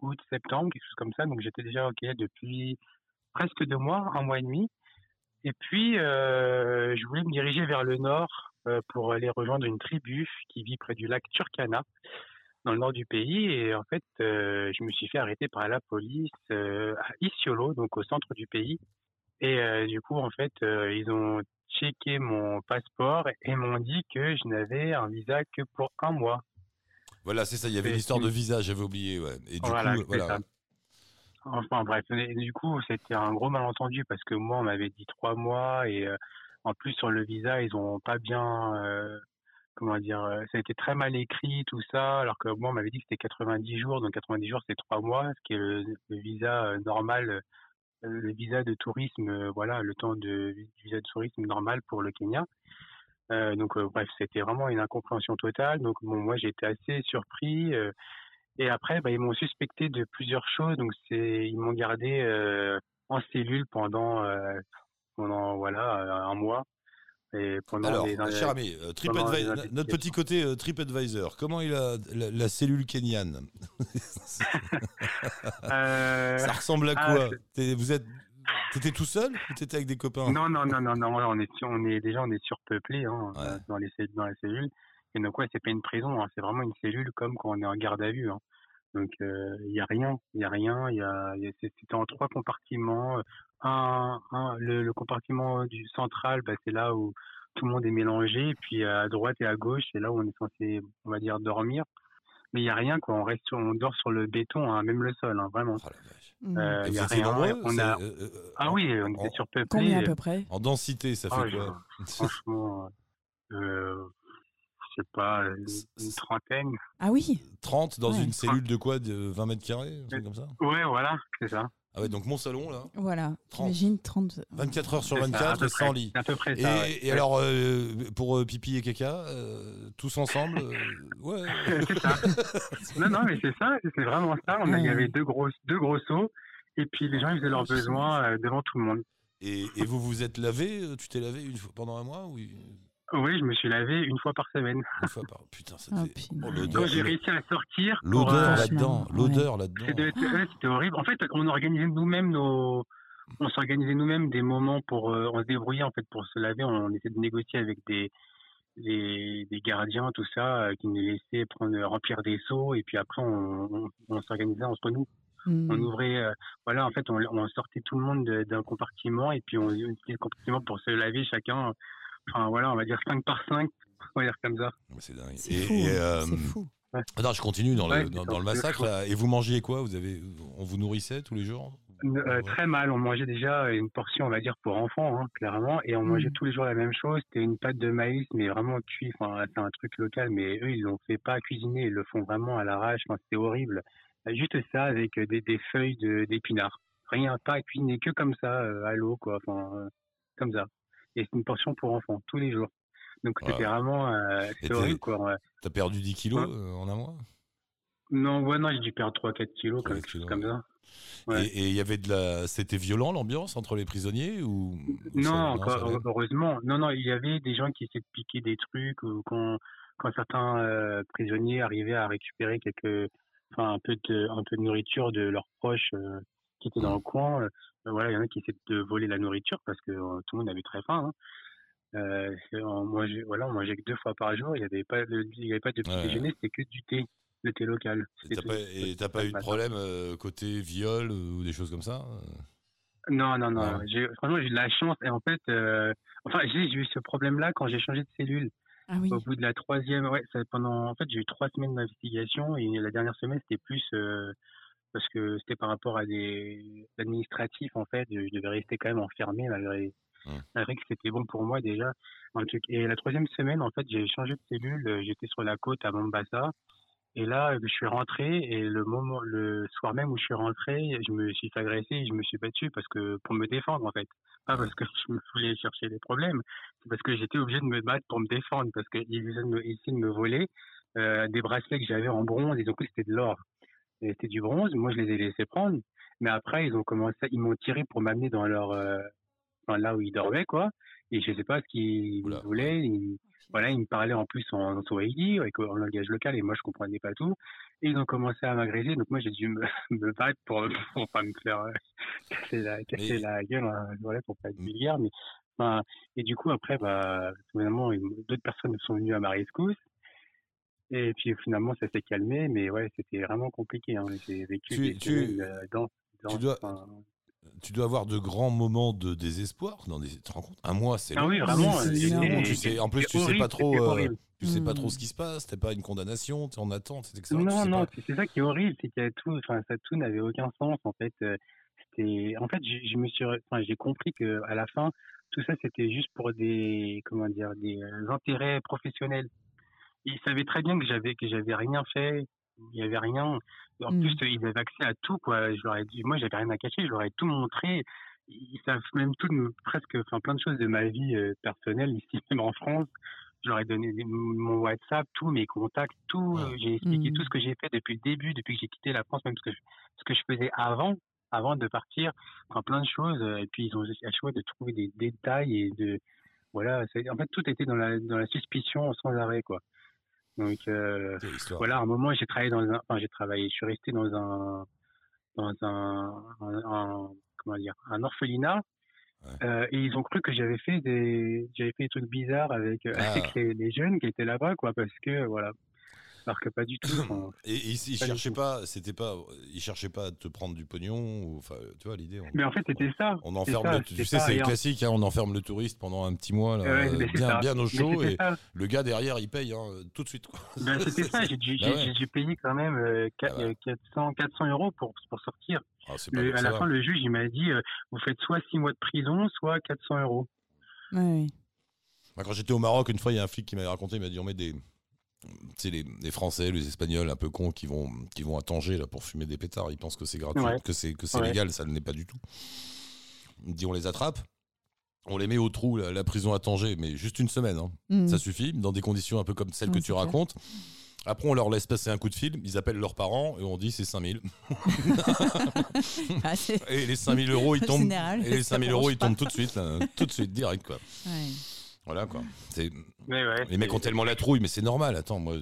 août, septembre, quelque chose comme ça. Donc j'étais déjà au Kenya depuis presque 2 mois, 1 mois et demi. Et puis je voulais me diriger vers le nord pour aller rejoindre une tribu qui vit près du lac Turkana, dans le nord du pays. Et en fait, je me suis fait arrêter par la police à Isiolo, donc au centre du pays. Et du coup, en fait, ils ont checké mon passeport et m'ont dit que je n'avais un visa que pour 1 mois. Voilà, c'est ça, il y avait l'histoire de visa, j'avais oublié, ouais. Et du coup. Enfin bref, du coup, c'était un gros malentendu parce que moi, on m'avait dit 3 mois et en plus sur le visa, ils ont pas bien, ça a été très mal écrit, tout ça, alors que moi, on m'avait dit que c'était 90 jours, donc 90 jours, c'est 3 mois, ce qui est le visa normal, le visa de tourisme, le temps du visa de tourisme normal pour le Kenya. C'était vraiment une incompréhension totale. Donc moi j'étais assez surpris et après ils m'ont suspecté de plusieurs choses. Donc ils m'ont gardé en cellule pendant 1 mois. Et pendant cher ami, notre petit côté TripAdvisor, comment est la cellule kenyane? Ça ressemble à quoi? T'étais tout seul ou t'étais avec des copains? Non. On est surpeuplé dans les cellules. Et donc c'est pas une prison, c'est vraiment une cellule comme quand on est en garde à vue. Donc il y a rien. C'était en 3 compartiments. Le compartiment du central, c'est là où tout le monde est mélangé. Et puis à droite et à gauche, c'est là où on est censé, on va dire, dormir. Mais il n'y a rien, quoi. On dort sur le béton, même le sol, vraiment. Oh la vache. Il y a rien. On était surpeuplé. Combien à peu près? En densité, ça fait quoi? Franchement, je ne sais pas, une trentaine. Ah oui? 30 dans une cellule de quoi? De 20 mètres carrés? Un truc comme ça? Oui, voilà, c'est ça. Ah ouais, donc mon salon, là. Voilà, 30. Imagine 30. 24 heures sur 24, sans lit. C'est à peu près ça. Et alors, pour pipi et caca, tous ensemble, ouais. C'est ça. Non, mais c'est ça, c'est vraiment ça. Il y avait deux gros seaux, et puis les gens, ils faisaient leurs besoins devant tout le monde. Et vous êtes lavé? Tu t'es lavé une fois pendant 1 mois? Oui, je me suis lavé 1 fois par semaine. Putain, c'était... Donc j'ai réussi à sortir. L'odeur là-dedans. C'était horrible. En fait, on organisait nous-mêmes nos... on s'organisait nous-mêmes des moments pour, on se débrouillait en fait pour se laver, on essayait de négocier avec des gardiens, tout ça, qui nous laissaient remplir des seaux, et puis après on s'organisait entre nous. Mmh. On ouvrait, voilà, en fait, on sortait tout le monde d'un compartiment et puis on utilisait le compartiment pour se laver chacun. Enfin voilà, on va dire 5 par 5, on va dire comme ça. C'est dingue. C'est fou. C'est fou. Ouais. Non, je continue dans le massacre. Là. Et vous mangiez quoi? On vous nourrissait tous les jours? Très mal. On mangeait déjà une portion, on va dire, pour enfants, hein, clairement. Et on mangeait tous les jours la même chose. C'était une pâte de maïs, mais vraiment cuite. Enfin, c'est un truc local, mais eux, ils l'ont fait pas cuisiner. Ils le font vraiment à l'arrache. Enfin, c'était horrible. Juste ça, avec des feuilles d'épinards. Rien, pas cuisiné, que comme ça, à l'eau, quoi. Enfin, comme ça. Et c'est une portion pour enfants, tous les jours. Donc, voilà. C'était vraiment horrible, quoi. T'as perdu 10 kilos en un mois? Non, j'ai dû perdre 3-4 kilos, comme ça. Ouais. Et il y avait c'était violent l'ambiance entre les prisonniers ou... Heureusement. Non, il y avait des gens qui essaient de piquer des trucs ou quand certains prisonniers arrivaient à récupérer un peu de nourriture de leurs proches qui étaient dans le coin. Voilà, il y en a qui essaient de voler la nourriture parce que tout le monde avait très faim. Hein. On mangeait que 2 fois par jour. Il n'y avait pas de petit déjeuner, c'était que du thé. Le thé local. Et t'as pas eu de problème côté viol ou des choses comme ça? Non. Franchement, j'ai eu de la chance. Et en fait, j'ai eu ce problème-là quand j'ai changé de cellule. Ah oui. Au bout de la 3e, j'ai eu 3 semaines d'investigation et la dernière semaine, c'était plus parce que c'était par rapport à des administratifs, en fait. Je devais rester quand même enfermé malgré que c'était bon pour moi déjà. Et la 3e semaine, en fait, j'ai changé de cellule. J'étais sur la côte à Mombasa. Et là, je suis rentré et le soir même où je suis rentré, je me suis agressé et je me suis battu pour me défendre en fait. Pas parce que je voulais chercher des problèmes, c'est parce que j'étais obligé de me battre pour me défendre parce qu'ils essayaient de me voler des bracelets que j'avais en bronze. Ils ont cru que c'était de l'or. C'était du bronze, moi je les ai laissés prendre. Mais après, ils m'ont tiré pour m'amener dans leur... là où ils dormaient quoi. Et je sais pas ce qu'ils voulaient. Ils me parlaient en plus en swahili, en langage local, et moi je comprenais pas tout. Et ils ont commencé à m'agresser, donc moi j'ai dû me battre pour pas me faire casser la gueule, voilà, pour pas être vulgaire. Mais et du coup après, finalement d'autres personnes sont venues à ma rescousse. Et puis finalement ça s'est calmé, mais ouais, c'était vraiment compliqué. Hein. J'ai vécu Tu dois avoir de grands moments de désespoir dans tu te rends compte? Un mois, c'est... Ah oui, vraiment. En plus, tu sais pas trop... Tu sais pas trop ce qui se passe, t'es pas une condamnation, t'es en attente, etc. Non, c'est ça qui est horrible, c'est qu'il y a tout... Enfin, ça, tout n'avait aucun sens, en fait. J'ai compris qu'à la fin, tout ça, c'était juste pour des intérêts professionnels. Ils savaient très bien que j'avais rien fait... Il n'y avait rien. En plus, ils avaient accès à tout, quoi. Moi, j'avais rien à cacher. Je leur ai tout montré. Ils savent même tout, plein de choses de ma vie personnelle ici, même en France. Je leur ai donné mon WhatsApp, tous mes contacts, tout. J'ai expliqué tout ce que j'ai fait depuis le début, depuis que j'ai quitté la France, même ce que je faisais avant de partir. Enfin, plein de choses. Et puis, ils ont à choix de trouver des détails et de, voilà. En fait, tout était dans la suspicion sans arrêt, quoi. Donc voilà, à un moment j'ai travaillé je suis resté dans un orphelinat et ils ont cru que j'avais fait des trucs bizarres avec les jeunes qui étaient là-bas quoi parce que voilà. Alors que pas du tout. Et ils cherchaient pas, ils cherchaient pas à te prendre du pognon, ou, enfin, tu vois l'idée. Mais en fait, c'était ça. On enferme, tu sais, c'est classique, hein, on enferme le touriste pendant un petit mois, là, bien au chaud, et le gars derrière, il paye hein, tout de suite. Quoi. Ben, c'était ça. J'ai payé quand même 400 € pour sortir. Ah, à la fin, le juge, il m'a dit, vous faites soit 6 mois de prison, soit 400 €. Oui. Ben, quand j'étais au Maroc, une fois, il y a un flic qui m'avait raconté, il m'a dit, on met des... C'est les Français, les Espagnols un peu cons qui vont à Tanger là, pour fumer des pétards. Ils pensent que c'est gratuit, que c'est légal, ça ne l'est pas du tout. On dit on les attrape, on les met au trou, la prison à Tanger, mais juste une semaine. Hein. Ça suffit, dans des conditions un peu comme celles que tu racontes. Après, on leur laisse passer un coup de fil, ils appellent leurs parents et on dit c'est 5000. Et les 5000 € ils tombent, ils tombent tout de suite, direct quoi. Ouais. Voilà quoi. Les mecs ont tellement la trouille, mais c'est normal. Attends, moi,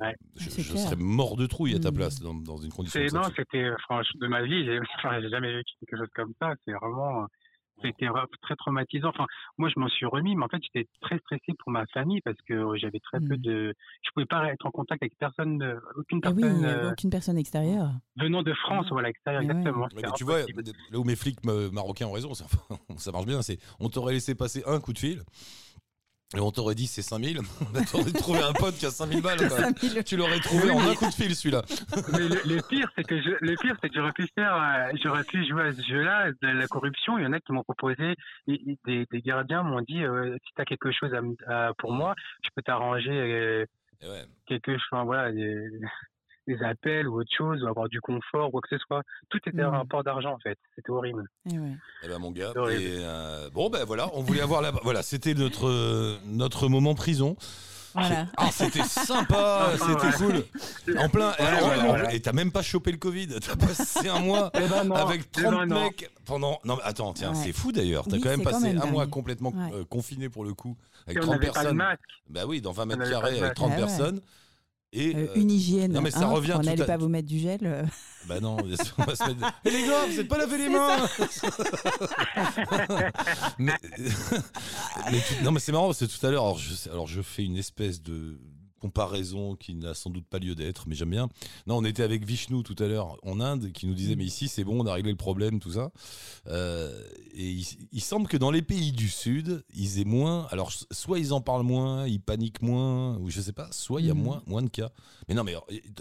Ouais. Je serais mort de trouille à ta place dans une condition. Non, c'était franchement de ma vie. J'ai jamais vécu quelque chose comme ça. C'est vraiment, c'était très traumatisant. Enfin, moi, je m'en suis remis, mais en fait, j'étais très stressé pour ma famille parce que j'avais très peu de. Je pouvais pas être en contact avec personne, aucune personne extérieure. Venant de France, voilà, extérieure, exactement. Ouais, tu vois, là où mes flics marocains ont raison, ça marche bien. C'est, on t'aurait laissé passer un coup de fil. Et on t'aurait dit c'est 5000, on t'aurait trouvé un pote qui a 5000 balles, quoi. 5000. Tu l'aurais trouvé en un coup de fil celui-là. Mais le pire c'est que j'aurais pu jouer à ce jeu-là de la corruption. Il y en a qui m'ont proposé, des gardiens m'ont dit si t'as quelque chose pour moi, je peux t'arranger quelque chose, enfin, voilà, des appels ou autre chose, ou avoir du confort ou quoi que ce soit. Tout était un rapport d'argent, en fait. C'était horrible. Et mon gars, voilà, on voulait avoir la... Voilà, c'était notre moment prison. Voilà. Ah, c'était sympa, c'était cool. En plein... Et t'as même pas chopé le Covid. T'as passé un mois avec 30 mecs pendant... Non, mais attends, tiens, c'est fou d'ailleurs. T'as quand même passé un mois complètement confiné pour le coup, avec 30 personnes. Bah oui, dans 20 mètres carrés, avec 30 personnes. Et une hygiène, non, mais ça revient, on n'allait pas vous mettre du gel. Bah non, on va se mettre... Et les gars, vous n'êtes pas lavé les mains. Non mais c'est marrant parce que tout à l'heure, alors je fais une espèce de comparaison qui n'a sans doute pas lieu d'être, mais j'aime bien. Non, on était avec Vishnu tout à l'heure en Inde qui nous disait mais ici c'est bon, on a réglé le problème, tout ça. Et il semble que dans les pays du Sud, ils aient moins. Alors soit ils en parlent moins, ils paniquent moins, ou je sais pas. Soit il y a moins de cas. Mais non, mais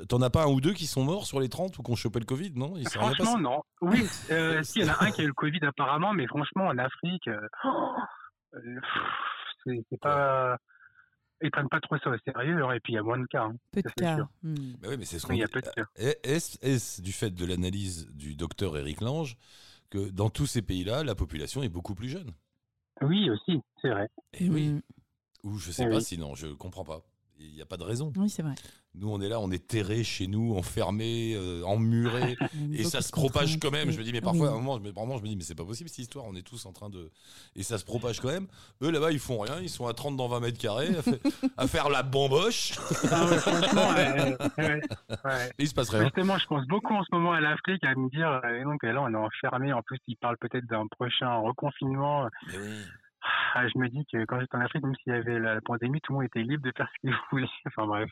t'en as pas un ou deux qui sont morts sur les 30 ou qu'on chopait le Covid, non? Franchement non. Oui, si il y en a un qui a eu le Covid apparemment, mais franchement en Afrique, c'est pas. Ils ne prennent pas trop ça au sérieux, et puis il y a moins de cas. Peu de cas. Bah oui, mais c'est ce qu'on dit. Est-ce du fait de l'analyse du docteur Eric Lange que dans tous ces pays-là, la population est beaucoup plus jeune? Oui, aussi, c'est vrai. Et oui. Ou je ne sais pas, sinon, je ne comprends pas. Il n'y a pas de raison. Oui, c'est vrai. Nous, on est là, on est terrés chez nous, enfermés, emmurés, et ça se propage quand même. Je me dis, mais parfois, à un moment, je me dis, mais c'est pas possible cette histoire, on est tous en train de... Et ça se propage quand même. Eux, là-bas, ils font rien, ils sont à 30 dans 20 mètres carrés, à faire la bamboche. Ah ouais, franchement, il se passe rien. Justement, je pense beaucoup en ce moment à l'Afrique, à me dire, donc là, on est enfermés, en plus, ils parlent peut-être d'un prochain reconfinement. Mais oui. Ah, je me dis que quand j'étais en Afrique, même s'il y avait la pandémie, tout le monde était libre de faire ce qu'il voulait. Enfin bref.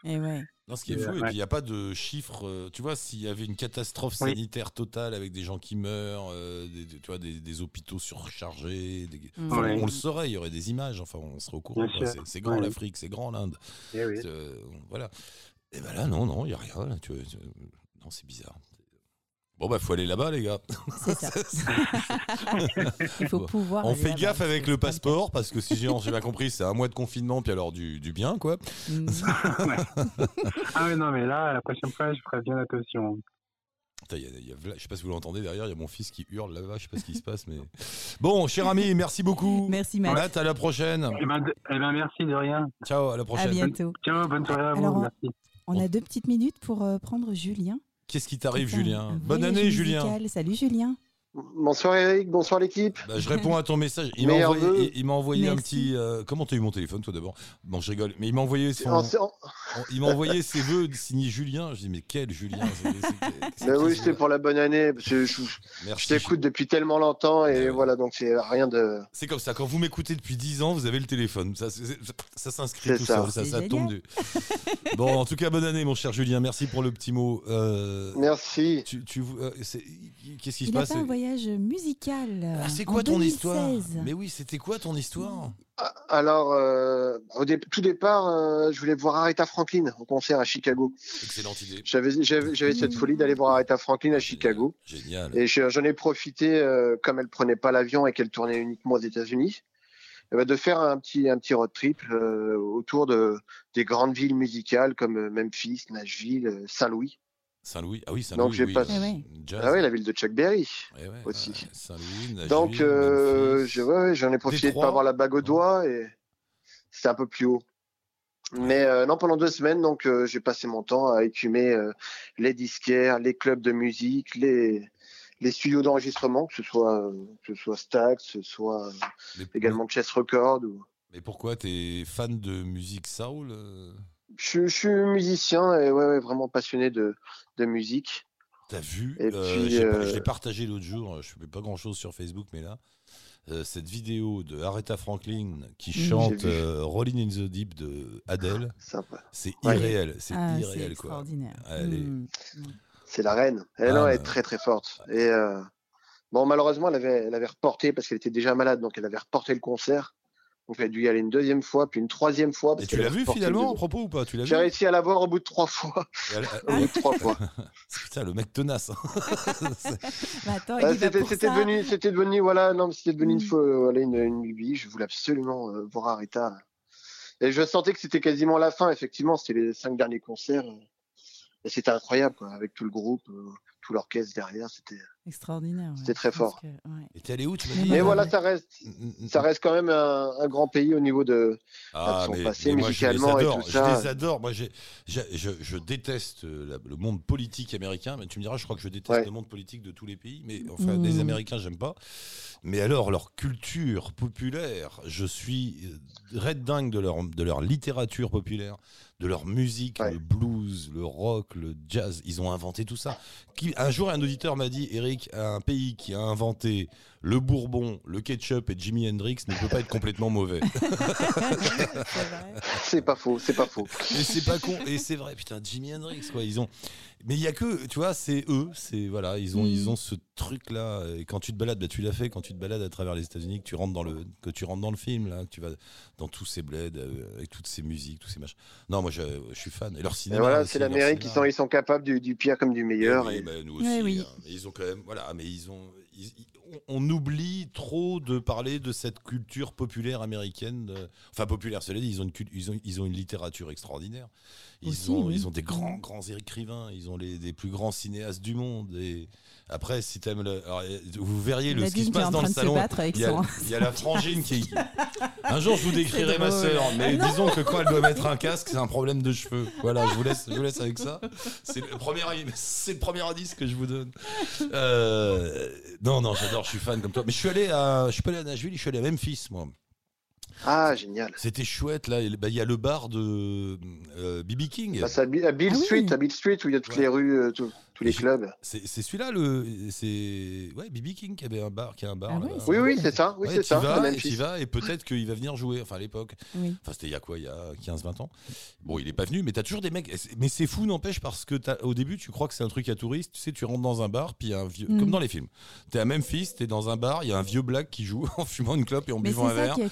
Non, ce qui est fou, et puis il n'y a pas de chiffres. Tu vois, s'il y avait une catastrophe sanitaire totale avec des gens qui meurent, des hôpitaux surchargés, on le saurait, il y aurait des images. Enfin, on serait au courant. C'est grand l'Afrique, c'est grand l'Inde. Voilà. Et ben là, non, il n'y a rien. Là, non, c'est bizarre. Bon bah faut aller là-bas les gars. C'est ça. Il faut pouvoir. On fait gaffe avec le passeport parce que si j'ai bien compris c'est un mois de confinement puis alors du bien quoi. Ah ouais non mais là la prochaine fois je ferai bien attention. Je sais pas si vous l'entendez derrière, il y a mon fils qui hurle là-bas, je sais pas ce qui se passe mais bon cher ami merci beaucoup. Merci Max. Voilà, à la prochaine. Eh ben merci de rien. Ciao à la prochaine. À bientôt. Ciao bonne soirée à vous. Merci. On a 2 petites minutes pour prendre Julien. Qu'est-ce qui t'arrive, Julien ? Bonne année, Julien. Salut, Julien. Bonsoir, Eric. Bonsoir, l'équipe. Bah, je réponds à ton message. Il m'a envoyé un petit... Comment t'as eu mon téléphone, toi, d'abord ? Bon, je rigole. Mais il m'a envoyé ses vœux signés Julien. Je dis, mais quel Julien ? Oui, c'était pour la bonne année. Parce que je t'écoute depuis tellement longtemps. Et voilà, donc c'est rien de... C'est comme ça. Quand vous m'écoutez depuis 10 ans, vous avez le téléphone. Ça s'inscrit tout seul. Ça tombe du... Bon, en tout cas, bonne année, mon cher Julien. Merci pour le petit mot. Merci. Qu'est-ce qui se passe ? Musical. Ah, c'est quoi ton 2016. Histoire ? Mais oui, c'était quoi ton histoire ? Alors, au tout départ, je voulais voir Aretha Franklin au concert à Chicago. Excellente idée. J'avais cette folie d'aller voir Aretha Franklin à Chicago. Génial. Et j'en ai profité, comme elle prenait pas l'avion et qu'elle tournait uniquement aux États-Unis, de faire un petit road trip autour des grandes villes musicales comme Memphis, Nashville, Saint-Louis. Saint-Louis, ah oui, Saint-Louis. Donc, la ville de Chuck Berry aussi. Ouais, Saint-Louis, Nashville, donc, j'en ai profité de ne pas avoir la bague au doigt et c'était un peu plus haut. Ouais. Mais non, pendant 2 semaines, donc, j'ai passé mon temps à écumer les disquaires, les clubs de musique, les studios d'enregistrement, que ce soit Stax, que ce soit également Chess Records. Mais pourquoi ? T'es fan de musique soul Je suis musicien et ouais, vraiment passionné de musique. T'as vu, et puis, je l'ai partagé l'autre jour, je ne fais pas grand-chose sur Facebook, mais là, cette vidéo de Aretha Franklin qui chante Rolling in the Deep de Adele, c'est irréel, c'est extraordinaire. Quoi. C'est la reine, elle est très très forte. Et, bon, malheureusement, elle avait reporté, parce qu'elle était déjà malade, donc elle avait reporté le concert. Donc elle a dû y aller une deuxième fois, puis une troisième fois. Parce et tu l'as vu finalement à propos ou pas? Tu l'as J'ai vu réussi à la voir au bout de 3 fois. Au bout de 3 fois. Putain, le mec tenace. C'était devenu une lubie. Je voulais absolument voir Aretha. Et je sentais que c'était quasiment la fin. Effectivement, c'était les 5 derniers concerts. Et c'était incroyable, quoi, avec tout le groupe, tout l'orchestre derrière, c'était extraordinaire. C'était très fort. Et t'es allé où, tu m'as dit? Mais voilà, ça reste quand même un grand pays au niveau de son passé musicalement et tout ça. Je les adore. Moi, je déteste le monde politique américain. Mais tu me diras, je crois que je déteste le monde politique de tous les pays. Mais enfin, les Américains, j'aime pas. Mais alors, leur culture populaire, je suis red dingue de leur littérature populaire, de leur musique, le blues, le rock, le jazz. Ils ont inventé tout ça. Un jour, un auditeur m'a dit: Eric, un pays qui a inventé le bourbon, le ketchup et Jimi Hendrix ne peut pas être complètement mauvais. C'est pas faux. Et c'est pas con, et c'est vrai. Putain, Jimi Hendrix, quoi. Ils ont... Mais il y a que, tu vois, c'est eux, c'est voilà, ils ont ce truc-là. Et quand tu te balades, tu l'as fait. Quand tu te balades à travers les États-Unis, que tu rentres dans le film, là, que tu vas dans tous ces bleds avec toutes ces musiques, tous ces machins. Non, moi, je suis fan. Et leur cinéma. Et voilà, c'est l'Amérique. Ils sont capables du pire comme du meilleur. Et... Bah, nous aussi. Hein. Ils ont quand même, voilà, mais ils ont. On oublie trop de parler de cette culture populaire américaine. Enfin, populaire, cela dit, ils ont une littérature extraordinaire. Ils ont des grands écrivains. Ils ont des plus grands cinéastes du monde. Et après, si t'aimes... vous verriez ce qui se passe dans le salon. Il y a la frangine qui... Un jour, je vous décrirai ma sœur. Mais disons que quand elle doit mettre un casque, c'est un problème de cheveux. Voilà, je vous laisse avec ça. C'est le premier indice que je vous donne. Non, j'adore, je suis fan comme toi. Mais je suis pas allé à Nashville, je suis allé à Memphis, moi. Ah, génial. C'était chouette, là. Il y a le bar de B.B. King. Bah, c'est à Bill Street, où il y a toutes les rues, tous les clubs. C'est celui-là, B.B. King qui avait un bar. C'est ça. Oui, ouais, c'est ça. Tu y vas, et peut-être qu'il va venir jouer, enfin à l'époque. Oui. Enfin, c'était il y a 15-20 ans. Bon, il n'est pas venu, mais t'as toujours des mecs. Mais c'est fou, n'empêche, parce que au début, tu crois que c'est un truc à touristes. Tu sais, tu rentres dans un bar, puis il y a un vieux. Comme dans les films. T'es à Memphis, t'es dans un bar, il y a un vieux black qui joue en fumant une clope et en buvant un verre. Tu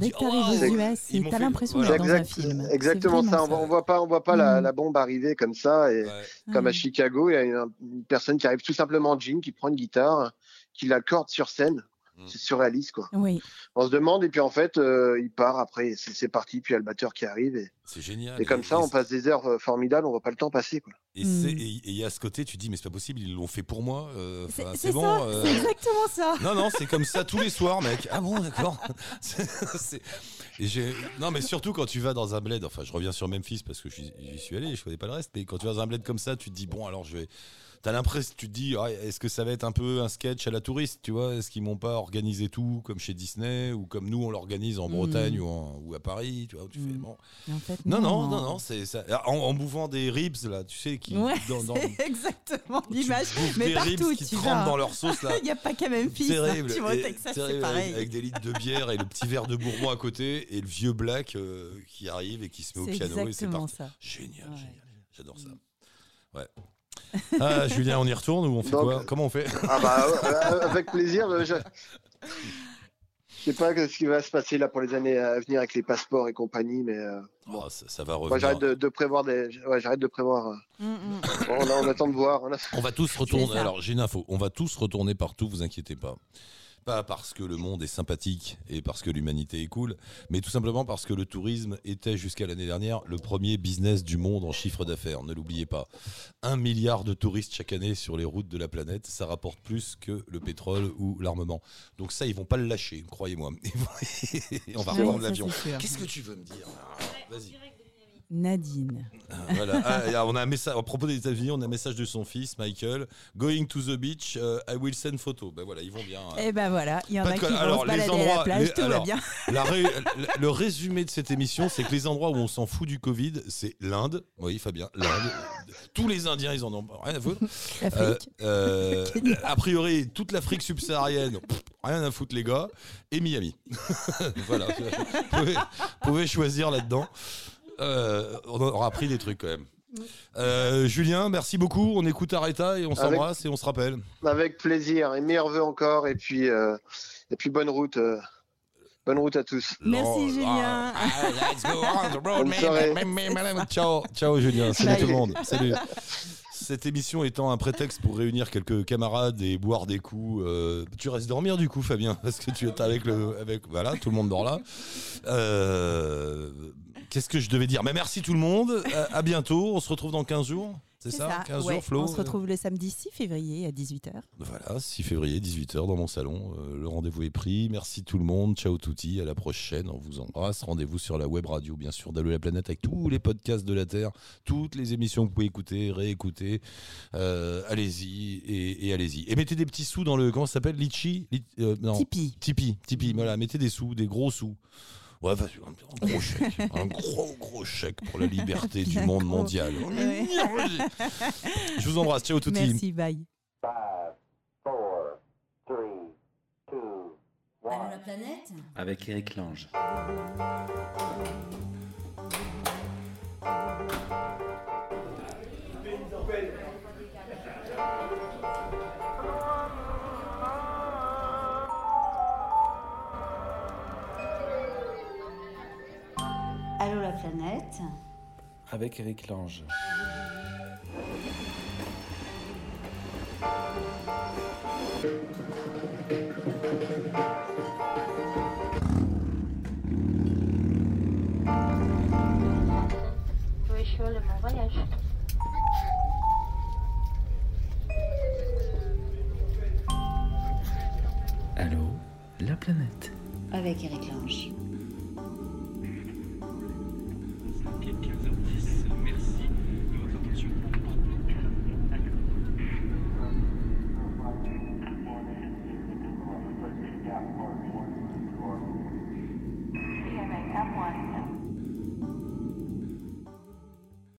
dès que t'arrives aux US, t'as l'impression d'être dans un film. Exactement ça. On voit pas la bombe arriver comme ça. Et comme à Chicago, il y a une personne qui arrive tout simplement en jean, qui prend une guitare, qui l'accorde sur scène. C'est surréaliste, quoi. Oui. On se demande, et puis en fait, il part après, c'est parti, puis il y a le batteur qui arrive. C'est génial. Et comme ça, on passe des heures formidables, on voit pas le temps passer, quoi. Et il y a ce côté, tu te dis, mais c'est pas possible, ils l'ont fait pour moi. C'est bon, ça, c'est exactement ça. Non, c'est comme ça tous les soirs, mec. Ah bon, d'accord. Non, mais surtout quand tu vas dans un bled, enfin, je reviens sur Memphis parce que j'y suis allé, je connais pas le reste, mais quand tu vas dans un bled comme ça, tu te dis, bon, alors je vais. T'as l'impression, tu te dis, est-ce que ça va être un peu un sketch à la touriste, tu vois? Est-ce qu'ils m'ont pas organisé tout comme chez Disney ou comme nous on l'organise en Bretagne ou à Paris, tu vois? Tu fais bon. En fait, non, c'est ça. En bouffant des ribs là, tu sais qui. Ouais, c'est exactement l'image. Mais partout, tu trempes dans leur sauce là. Il y a pas qu'à Memphis. Terrible. Tu vois, Texas, c'est pareil. Avec des litres de bière et le petit verre de bourbon à côté et le vieux black qui arrive et qui se met au piano et c'est parti. Génial. J'adore ça. Ouais. Ah, Julien, on y retourne ou on fait quoi? Comment on fait? Ah bah, avec plaisir. Je sais pas ce qui va se passer là pour les années à venir avec les passeports et compagnie, mais ça va revenir. Moi, j'arrête de prévoir. Bon, là, on attend de voir. On va tous retourner. Alors, j'ai une info. On va tous retourner partout. Vous inquiétez pas. Pas parce que le monde est sympathique et parce que l'humanité est cool, mais tout simplement parce que le tourisme était jusqu'à l'année dernière le premier business du monde en chiffre d'affaires. Ne l'oubliez pas. 1 milliard de touristes chaque année sur les routes de la planète, ça rapporte plus que le pétrole ou l'armement. Donc ça, ils vont pas le lâcher, croyez-moi. On va reprendre l'avion. Qu'est-ce que tu veux me dire ? Vas-y. Nadine. Voilà. Ah, on a un message, à propos des États-Unis, on a un message de son fils, Michael. Going to the beach, I will send photo. Ben voilà, ils vont bien. Et ben voilà, il y en a qui vont se balader endroits, à la plage, tout alors, va bien. Le résumé de cette émission, c'est que les endroits où on s'en fout du Covid, c'est l'Inde. Oui, Fabien, l'Inde. Tous les Indiens, ils en ont rien à foutre. L'Afrique. A priori, toute l'Afrique subsaharienne, pff, rien à foutre les gars. Et Miami. Voilà. Vous pouvez choisir là-dedans. On aura appris des trucs quand même. Julien, merci beaucoup. On écoute Aretha et on s'embrasse et on se rappelle. Avec plaisir et meilleurs vœux encore. Et puis bonne route. Bonne route à tous. Merci Julien. Let's go on the road, man. Ciao Julien. Salut tout le monde. Salut. Cette émission étant un prétexte pour réunir quelques camarades et boire des coups, tu restes dormir du coup, Fabien, parce que tu es avec voilà, tout le monde dort là. Qu'est-ce que je devais dire ? Mais merci tout le monde, à bientôt, on se retrouve dans 15 jours. C'est ça 15 jours, Flo. On se retrouve le samedi 6 février à 18h. Voilà, 6 février, 18h dans mon salon. Le rendez-vous est pris. Merci tout le monde. Ciao touti. À la prochaine. On vous embrasse. Rendez-vous sur la web radio, bien sûr, d'Allô la planète avec tous les podcasts de la Terre. Toutes les émissions que vous pouvez écouter, réécouter. Allez-y et allez-y. Et mettez des petits sous dans le... Comment ça s'appelle ? Litchi ? Tipeee. Voilà, mettez des sous, des gros sous. Ouais, un gros chèque, un gros chèque pour la liberté du monde mondial. Ouais. Je vous embrasse, ciao tout le monde. Merci, bye. 5, 4, 3, 2, 1. Allô la planète ? Avec Eric Lange. Allô la planète avec Eric Lange. Oui, je suis allée mon voyage. Allô la planète avec Eric Lange. Get to the